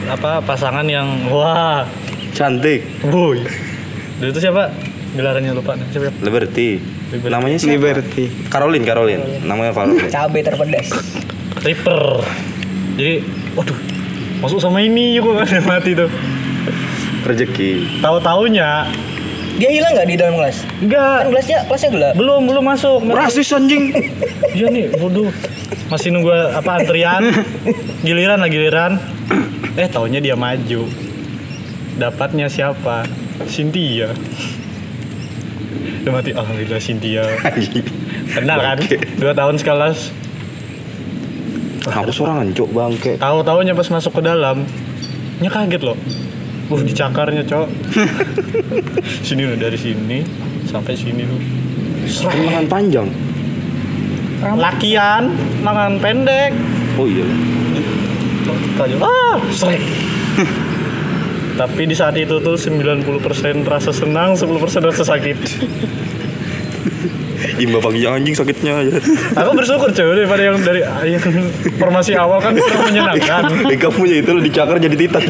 apa pasangan yang wah cantik, woi. Dulu itu siapa? Gelarannya lupa. Siapa? Liberty. Liberty. Namanya siapa? Liberty. Caroline, Caroline. Namanya Caroline. Cabe terpedas. Reaper. Jadi waduh, masuk sama ini juga kan, mati tuh. Rezeki. Tahu-taunya dia hilang enggak di dalam kelas? Enggak. Kan kelasnya kelasnya gelap. Belum, belum masuk. Rasis anjing. Iya nih, bodoh. Masih nunggu apa antrian. Giliran lah giliran. Eh, taunya dia maju. Dapatnya siapa? Cynthia. Udah mati, alhamdulillah Cynthia. Kenal kan? Dua tahun sekelas. Aku seorang anjok bangke. Tahu-taunya pas masuk ke dalam, nya kaget loh. Wah, uh, dicakarnya, Cok. Sini loh, dari sini sampai sini loh. Lengan panjang. Lakian, lengan pendek. Oh iya. Tadi ah, srek. Tapi di saat itu tuh sembilan puluh persen rasa senang, sepuluh persen rasa sakit. Imba pagi anjing sakitnya aja. Aku bersyukur coy daripada yang dari yang formasi awal kan itu menyenangkan. Backup punya itu lo dicakar jadi titan.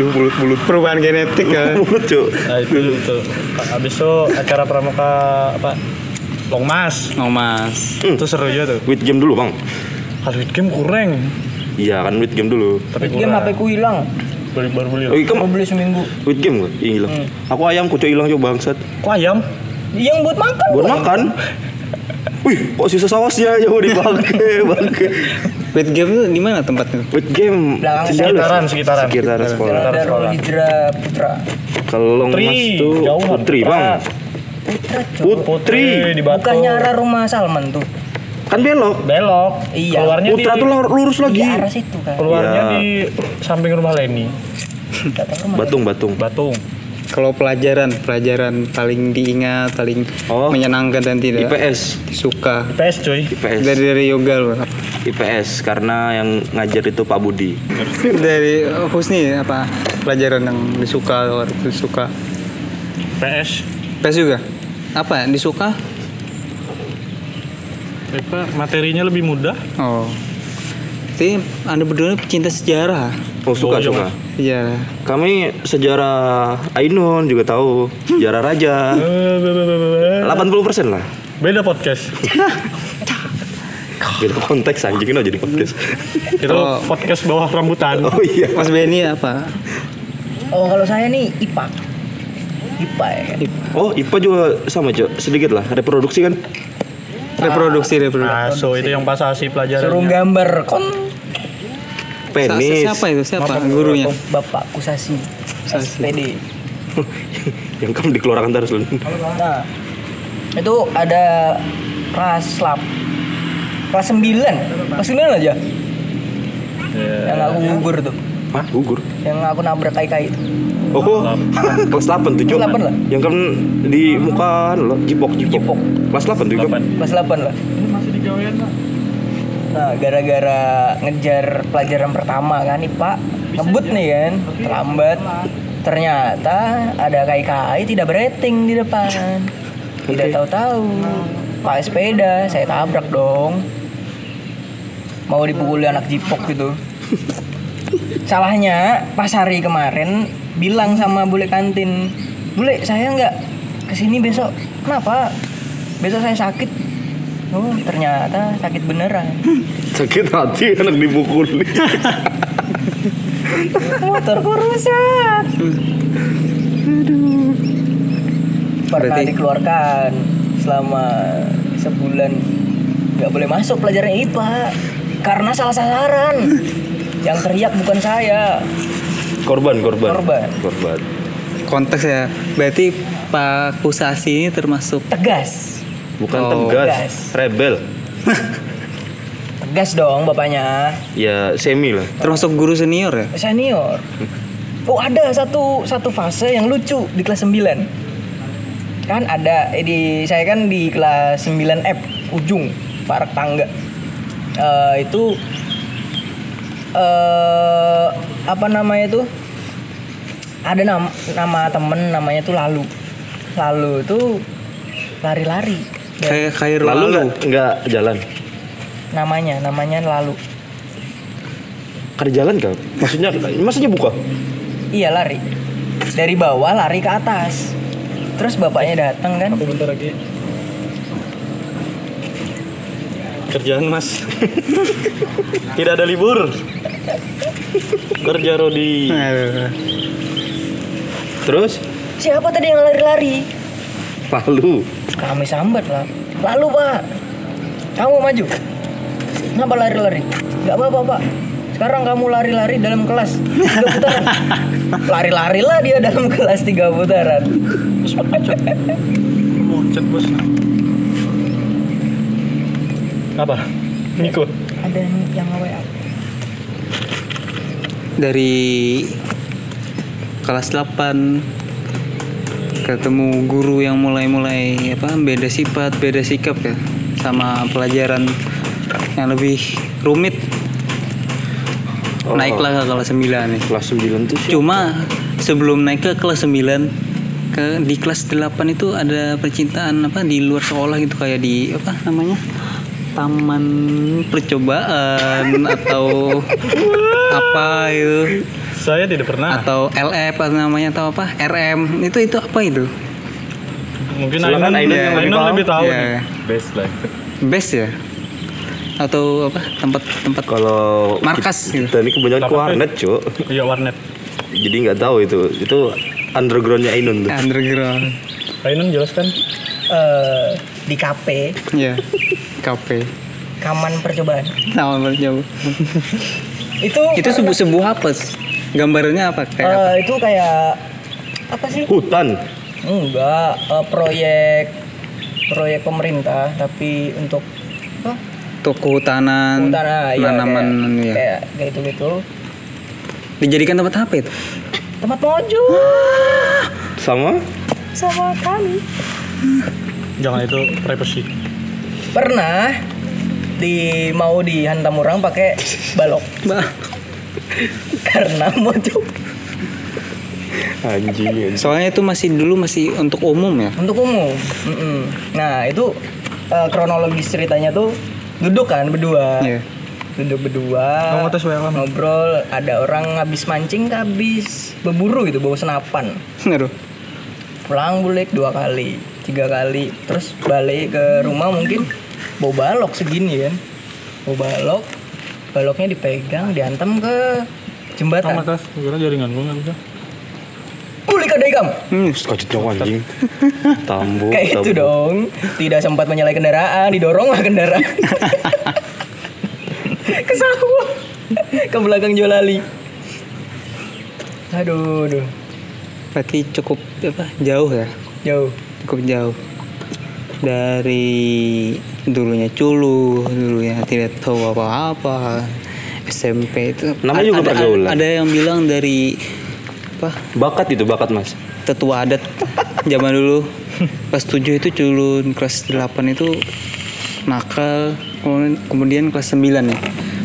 Duh, mulut-mulut perubahan genetik ya. Mulut coy. Nah itu itu. Habis itu acara pramuka apa? Longmas. Longmas. Itu seru juga tuh. Weight game dulu, Bang. Kalau weight game kurang. Iya kan weight game dulu. Tapi weight game H P ku hilang. Baru baru beli. Oh, kamu beli seminggu. Weight game gak? Iya hilang. Hmm. Aku ayam kok hilang coba bangsat. Kok ayam? Yang buat makan. Buat kok makan. Wih, kok sisa sausnya ya udah dipakai, bangke. Weight game itu di mana tempatnya? Weight game sekitaran sekitaran. Sekitaran sekolah. Sekitaran Hijra Putra. Kalau Longmas tuh Putri, Bang. Putra. Putri. Putri. Bukannya arah rumah Salman tuh. Kan belok, belok. Iya. Keluarnya Putra di, tuh lurus lagi. Iya, arah situ kan. Keluarnya ya. Di samping rumah Leni. Batung, Batung, Batung. Kalau pelajaran, pelajaran paling diingat, paling oh. menyenangkan dan tidak. I P S suka. I P S coy. I P S. Dari dari yoga loh. I P S karena yang ngajar itu Pak Budi. Dari Husni apa pelajaran yang disuka atau disuka? I P S. I P S juga. Apa yang disuka? Apa materinya lebih mudah? Oh. Jadi Anda berdua pecinta sejarah. Oh, suka-suka. Oh, sejarah. Kami sejarah Ainun juga tahu, sejarah Raja. delapan puluh persen lah. Beda podcast. Beda konteks anjing ini jadi podcast. Itu oh. podcast bawah rambutan. Oh iya. Mas Beni apa? Oh, kalau saya nih I P A. I P A ya kan. Oh, I P A juga sama, Cok. Sedikit lah, reproduksi kan. Reproduksi, reproduksi. Ah, so itu yang pas asih pelajarannya. Suruh gambar kon. Penis. Siapa itu? Siapa Bapak gurunya? Bapak Kusasi. S P D. Yang kamu dikeluarkan terus loh. Nah, itu ada kelas lap. Kelas sembilan. Kelas sembilan aja. Yeah. Yang aku gugur tuh. Hah? Gugur? Yang aku nabrak kai-kai itu. Oh, kelas delapan tuh Jom. Kelas delapan lah. Yang kan di muka lo jipok-jipok. Kelas delapan tuh Jom. Kelas delapan lah. Ini masih di gawean lah. Nah, gara-gara ngejar pelajaran pertama kan nih Pak. Ngebut nih kan, terlambat. Ternyata ada kai-kai tidak berating di depan. Tidak tahu-tahu. Pakai sepeda, saya tabrak dong. Mau dipukuli anak jipok gitu. Salahnya pas hari kemarin bilang sama bule kantin, bule saya nggak kesini besok, kenapa? Besok saya sakit. Oh ternyata sakit beneran. Sakit hati anak dipukuli. Motorku rusak. Aduh. Pernah berarti dikeluarkan selama sebulan nggak boleh masuk pelajaran I P A karena salah sasaran. Yang teriak bukan saya. Korban, korban. Korban. Korban. Konteks ya. Berarti Pak Kusasi ini termasuk tegas. Bukan oh. tegas. tegas, rebel. Tegas dong bapaknya. Ya, semi lah. Termasuk guru senior ya? Senior. Oh, ada satu satu fase yang lucu di kelas sembilan. Kan ada eh, di saya kan di kelas sembilan F ujung parak tangga. Uh, itu Uh, apa namanya tuh ada nama, nama temen namanya tuh Lalu. Lalu tuh lari-lari kayak kayak lalu nggak nggak jalan namanya namanya Lalu kerja jalan kan maksudnya maksudnya buka iya lari dari bawah lari ke atas terus bapaknya datang kan aku bentar lagi Kerjaan mas. Tidak ada libur. Kerja Rodi. Terus? Siapa tadi yang lari-lari? Lalu. Kami sambat lah. Lalu pak, kamu maju. Kenapa lari-lari? Gak apa-apa pak. Sekarang kamu lari-lari dalam kelas tiga putaran. Lari-lari lah dia dalam kelas tiga putaran. Terus loncat bos. Apa? Niko. Ada yang W A. Dari kelas delapan ketemu guru yang mulai-mulai apa beda sifat, beda sikap ya sama pelajaran yang lebih rumit. Oh. Naiklah ke kelas sembilan nih. Kelas sembilan itu siapa? Cuma sebelum naik ke kelas sembilan ke di kelas delapan itu ada percintaan apa di luar sekolah gitu kayak di apa namanya? Taman percobaan atau apa itu. Saya tidak pernah. Atau L F atau namanya atau apa? R M. Itu itu apa itu? Mungkin Ainun ya, lebih, lebih tahu ya. Best lah. Best ya. Atau apa tempat-tempat kalau markas gitu. Ini kebanyakan ke warnet, Cuk. Iya, warnet. Jadi enggak tahu itu. Itu underground-nya Ainun tuh. Underground. Ainun jelaskan uh, di K P. Iya. K P. Kaman percobaan. Kaman percobaan. Itu itu sebuah sebuah apa? Gambarnya apa kayak? Uh, apa? Itu kayak apa sih? Hutan. Enggak, uh, proyek proyek pemerintah tapi untuk apa? Huh? Untuk kehutanan, penanaman, ya, kayak, kayak gitu-gitu. Dijadikan tempat apa itu? Tempat mojo. Ah. Sama? Sama kami. Jangan itu privacy. Pernah di mau dihantam orang pakai balok. Karena mojo. Anjing. Soalnya itu masih dulu masih untuk umum ya. Untuk umum. Mm-mm. Nah itu uh, kronologis ceritanya tuh. Duduk kan berdua, yeah. Duduk berdua, ngobrol, ada orang habis mancing ke habis berburu gitu, bawa senapan. Aduh. Pulang bulik dua kali, tiga kali, terus balik ke rumah mungkin bawa balok segini kan. Bawa balok, baloknya dipegang, dihantam ke jembatan. Sama atas, kira jaringan gue gak bisa. Bulik ada ikam. Hmm, sekocet jauh anjing. Tambuk. Kayak itu dong. Tidak sempat menyalakan kendaraan, didoronglah kendaraan. Ke sawah. Ke belakang Jolali. Aduh, aduh. Berarti cukup apa? Jauh ya? Jauh. Cukup jauh. Dari dulunya culu, dulunya tidak tahu apa-apa. S M P itu. Namanya juga pergaulan. Ada yang bilang dari apa? Bakat itu, bakat mas. Tetua adat zaman dulu. Kelas tujuh itu culun, kelas delapan itu nakal, kemudian kelas sembilan ya.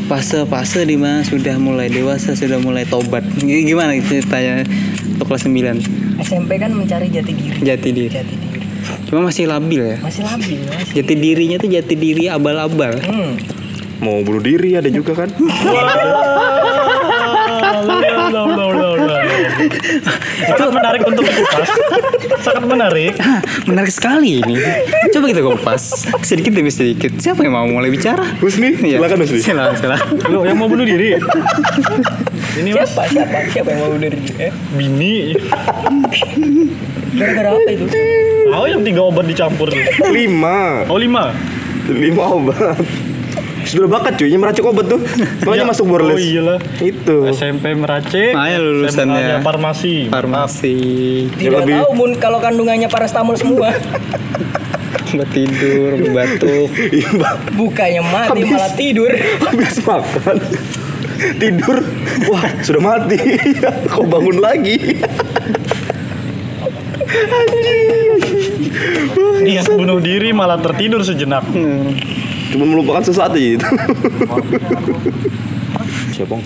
Fase-fase di mana sudah mulai dewasa, sudah mulai tobat. Gimana itu tanya untuk kelas sembilan? S M P kan mencari jati diri. Jati diri. Jati diri. Cuma masih labil ya. Masih labil. Masih. Jati dirinya tuh jati diri abal-abal. Hmm. Mau bunuh diri ada juga kan? Sangat menarik untuk dikupas. Sangat menarik. Menarik sekali ini. Coba kita kupas sedikit demi sedikit. Siapa yang mau mulai bicara? Husni, ya. Silakan Husni. Silakan, silakan. Lu yang mau bunuh diri. Ini siapa, mas? Siapa? Siapa yang mau bunuh diri? Eh? Bini. Gara-gara apa itu? Oh yang tiga obat dicampur tuh. Lima. Oh lima. Lima obat. Sudah bakat cuy, meracik obat tuh. Makanya ya, masuk Borles. Oh iyalah. Itu. S M P meracik. Nah, ya lulusannya farmasi. Farmasi. Tidak tahu mun kalau kandungannya paracetamol semua. Buat tidur, batuk. Bukanya mati habis, malah tidur. Habis makan. Tidur. Wah, sudah mati. Kok bangun lagi? Niat bunuh diri malah tertidur sejenak. Hmm. Cuma melupakan sesuatu gitu. Siapa?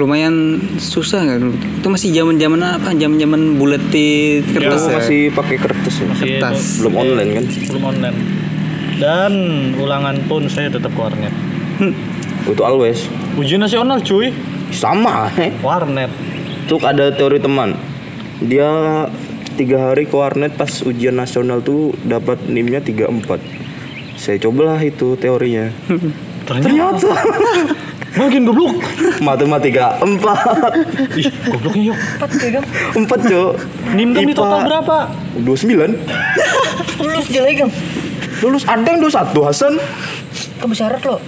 Lumayan susah nggak? Itu masih zaman-zaman apa? Zaman-zaman buletin kertas ya? Masih pakai kertas ya. Kertas. Iya, belum online kan? Belum online. Dan ulangan pun saya tetap ke warnet. Hmm. Itu always. Ujian nasional cuy. Sama. Eh. Warnet. Tuh ada teori teman. Dia tiga hari ke warnet pas ujian nasional tuh dapat nimnya tiga empat. Saya cobalah itu teorinya. Ternyata. Makin goblok. Matematika empat. Ih, gobloknya yuk. empat, empat, Cok. Nimdam di total berapa? dua puluh sembilan. Lulus jelek, Kang. Lulus ada yang dua puluh satu, Hasan. Kamu syarat lo.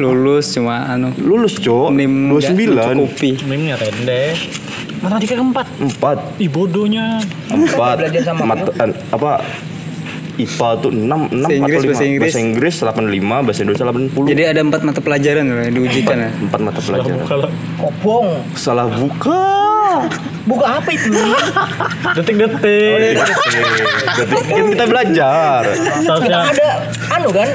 Lulus cuma anu. Lulus, Cok. Nim dua puluh sembilan. Cukupi. Nimnya rendeh. Matematika keempat. empat. Ih, bodohnya. empat. Belajar sama Mat- apa? I P A tuh enam, enam Inggris, atau lima. Bahasa Inggris, bahasa Inggris delapan puluh lima, bahasa Indonesia delapan puluh. Jadi ada empat mata pelajaran yang diujikan ya? empat mata pelajaran. Kopong. Salah buka. Buka apa itu? Detik-detik. Oh, detik-detik. Kita belajar. Seharusnya ada anu kan?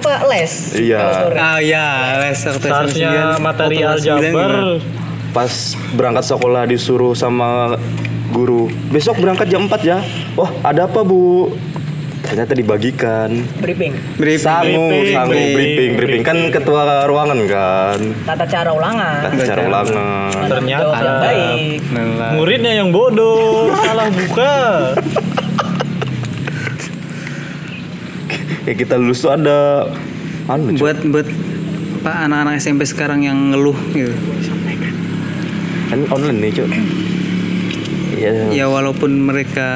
Apa les? Iya. Ah iya, les. Seharusnya materi aljabar. Pas berangkat sekolah disuruh sama guru, besok berangkat jam empat ya. Wah, ada apa, Bu? Ternyata dibagikan briefing. Briefing. Sangu, sangu briefing, briefing kan ketua ruangan kan. Tata cara ulangan. Tata cara ulangan. Ternyata yang baik. Muridnya yang bodoh, salah buka. Ya kita lulus tuh ada anu, buat buat Pak anak-anak S M P sekarang yang ngeluh gitu. Kan online nih, Cuk. Ya walaupun mereka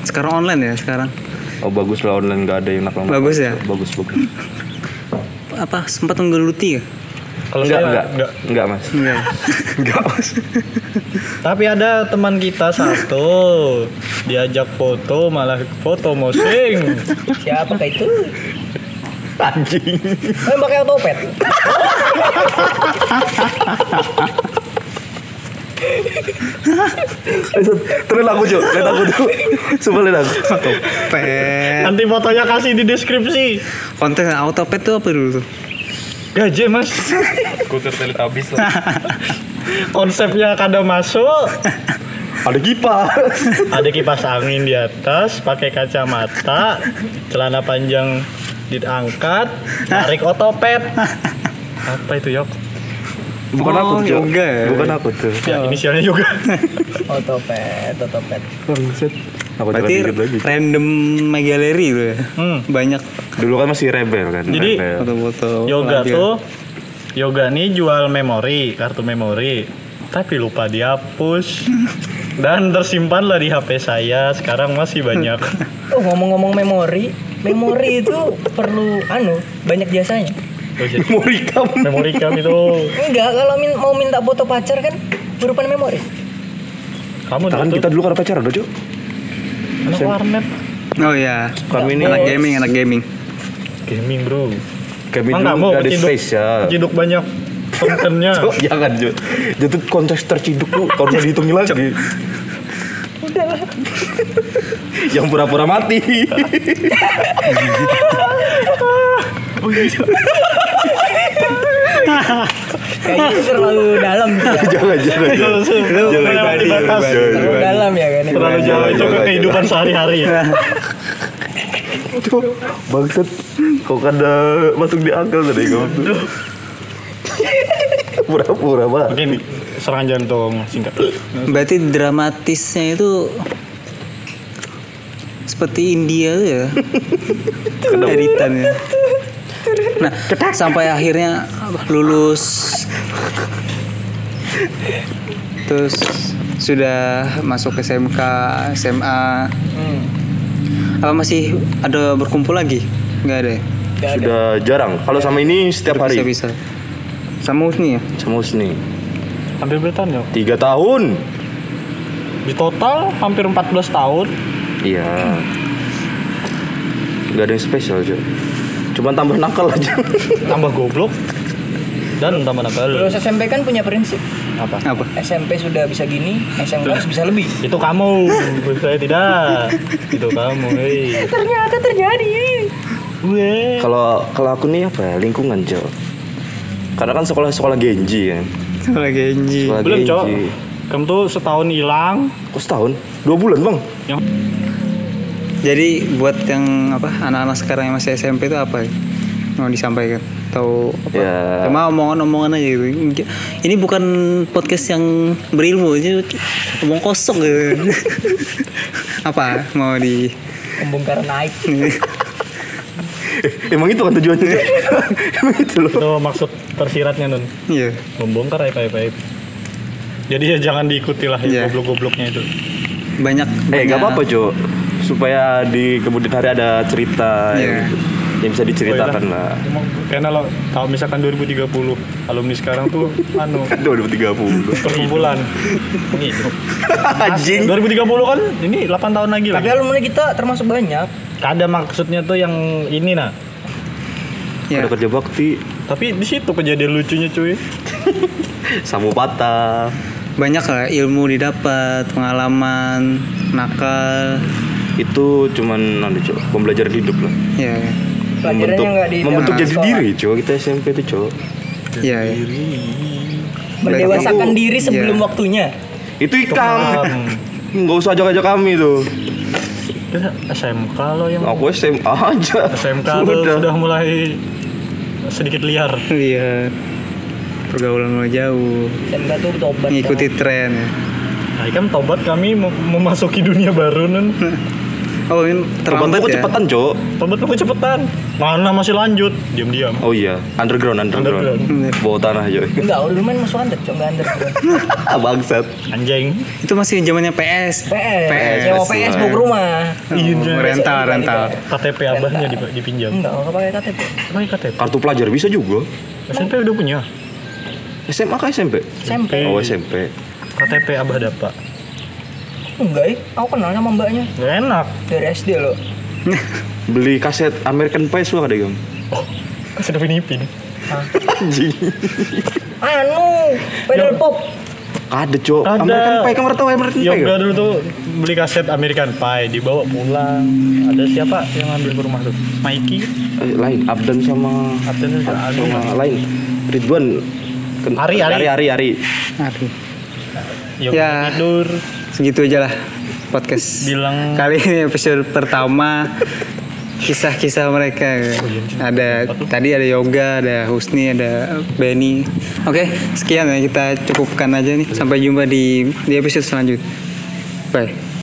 sekarang online ya sekarang. Oh bagus lah online, nggak ada yang nakal. Bagus ya. Bagus bagus. Apa sempat menggeluti ya? Kalau enggak, enggak enggak enggak mas. Enggak. Enggak mas. Tapi ada teman kita satu diajak foto malah foto mosing. Siapa kayak itu? Anjing. Kamu pakai otopet. Terus aku Cuk, lihat aku tuh. Coba lihat aku. Autopet. Nanti fotonya kasih di deskripsi. Konten autopet tuh apa dulu tuh? Gaje mas. Kutu telit habis lah. Konsepnya kada masuk. Ada kipas. Ada kipas angin di atas, pakai kacamata, celana panjang diangkat, tarik otopet. Apa itu Yok? Bukan, oh, aku juga. Bukan aku tuh. Ya, inisialnya juga. Otopet, otopet. Bangset. Apa tadi random galeri itu ya? Hmm. Banyak. Dulu kan masih rebel kan. Jadi rebel. Foto-foto. Yoga latihan. Tuh Yoga nih jual memori, kartu memori. Tapi lupa dihapus. Dan tersimpanlah di H P saya. Sekarang masih banyak. Oh, ngomong-ngomong memori, memori itu perlu anu, banyak jasanya. Memori cam, memori cam itu. Enggak, kalau min- mau minta foto pacar kan berupa memori. Kamu kan kita dulu kan pacaran udah, Cuk. Anak warnet. Oh iya, kami ini anak gaming, anak gaming. Gaming, Bro. Gaming dulu ada space ya. Ciduk banyak kontennya. Cuk, jangan, Cuk. Jatuh konteks terciduk lu, kalau udah dihitungin lagi. Udahlah. Yang pura-pura mati. Oh iya, Cuk. Kayaknya itu terlalu dalam ya. Jangan, jangan, jangan. Terlalu dalam ya kan. Terlalu jauh itu ke kehidupan sehari-hari ya. Bangsat, kok kada masuk di akal tadi kau tuh. Pura-pura Pak. Mungkin serangan jantung singkat. Berarti dramatisnya itu seperti India ya. Kederitan ya. Nah, sampai akhirnya lulus, terus sudah masuk S M K, S M A, hmm. apa masih ada berkumpul lagi? Nggak ada ya? Sudah jarang, kalau sama ini setiap hari. Bisa-bisa. Sama Husni ya? Sama Husni. Hampir berapa tahun ya? tiga tahun. Di total hampir empat belas tahun. Iya. Nggak ada yang spesial aja. Cuma tambah nakal aja. Tambah goblok. Dan tambah nakal. Lulus S M P kan punya prinsip. Apa? Apa? S M P sudah bisa gini, S M K harus bisa lebih. Itu kamu. Saya tidak. Itu kamu. Hey. Ternyata terjadi. Kalau kalau aku nih apa ya? Lingkungan, Cok. Karena kan sekolah-sekolah Genji kan. Sekolah Genji. Sekolah belum, Cok. Kamu tuh setahun hilang. Kok setahun? Dua bulan, Bang. Ya. Jadi buat yang apa anak-anak sekarang yang masih S M P itu apa ya? Mau disampaikan atau apa? Yeah. Cuma omongan-omongan aja gitu. Ini bukan podcast yang berilmu, ini omong kosong gitu. Apa mau di Ombung Karena Aik. Emang itu kan tujuannya. Emang itu loh. Itu maksud tersiratnya, Nun. Iya. Yeah. Membongkar aib-aib. Jadi ya jangan diikuti lah yeah. goblok-gobloknya itu. Banyak. Eh, nggak apa-apa, Jo. Supaya di kemudian hari ada cerita yeah. yang, yang bisa diceritakan oh, lah. Karena lo, kalau misalkan dua ribu tiga puluh alumni sekarang tuh anu dua ribu tiga puluh perkumpulan penghidup. Anjing. dua ribu tiga puluh kan ini delapan tahun lagi lah. Tapi alumni kita termasuk banyak. Ada maksudnya tuh yang ini nah. Ya. Ada kerja bakti. Tapi di situ kejadian lucunya cuy. Samu patah. Banyak lah ilmu didapat, pengalaman, nakal. Itu cuman nanti coba pembelajaran hidup lah. Iya. Membentuk, membentuk jadi sekolah. Diri coba kita S M P itu coba. Iya. Mendewasakan diri sebelum ya. Waktunya. Itu ikam. Enggak usah ajak-ajak kami tuh. S M K lo yang aku S M A aja. S M K lo sudah mulai sedikit liar. Iya. Pergaulan lo jauh. S M K tuh tobat. Ngikuti kan. Tren. Nah, ikam tobat kami memasuki dunia baru nun. Oh, ini terlambat ya. Tobat aku cepetan, Cok. Tobat aku cepetan. Mana masih lanjut? Diam-diam. Oh iya, underground, underground. underground. Bawah tanah, Cok. Enggak, lu main masuk under, Cok, enggak underground. Bangsat. Anjing. Itu masih zamannya P S. P S. P S. Jawa P S mau ke rumah. Iya, oh, rental, rental. K T P abahnya dipinjam. Enggak, enggak pakai K T P. Pakai K T P. Kartu pelajar bisa juga. S M P udah punya. S M A kah S M P? S M P. Oh, S M P. K T P abah dapat. Enggak ya, aku kenal sama mbaknya. Gak enak. Dari S D loh. Beli kaset American Pie suka ada gak? Oh, kaset Upin-Ipin. Hah? Anjing. Anu, pedal pop. Ada cok, American Pie, kamu tau American Pie gak? Yoga dulu tuh beli kaset American Pie, dibawa pulang. Ada siapa yang ngambil ke rumah tuh? Mikey? Eh, lain, Abdan sama... Abdan sama... Abdan sama... Lain, Ridwan. Ken- Ari, Ari, Ari, Ari, Ari. Ari. Yoga ya. Tidur. Segitu aja lah podcast bilang kali ini episode pertama kisah-kisah mereka ada tadi ada Yoga, ada Husni, ada Beni. Oke, sekian ya kita cukupkan aja nih sampai jumpa di di episode selanjutnya. Bye.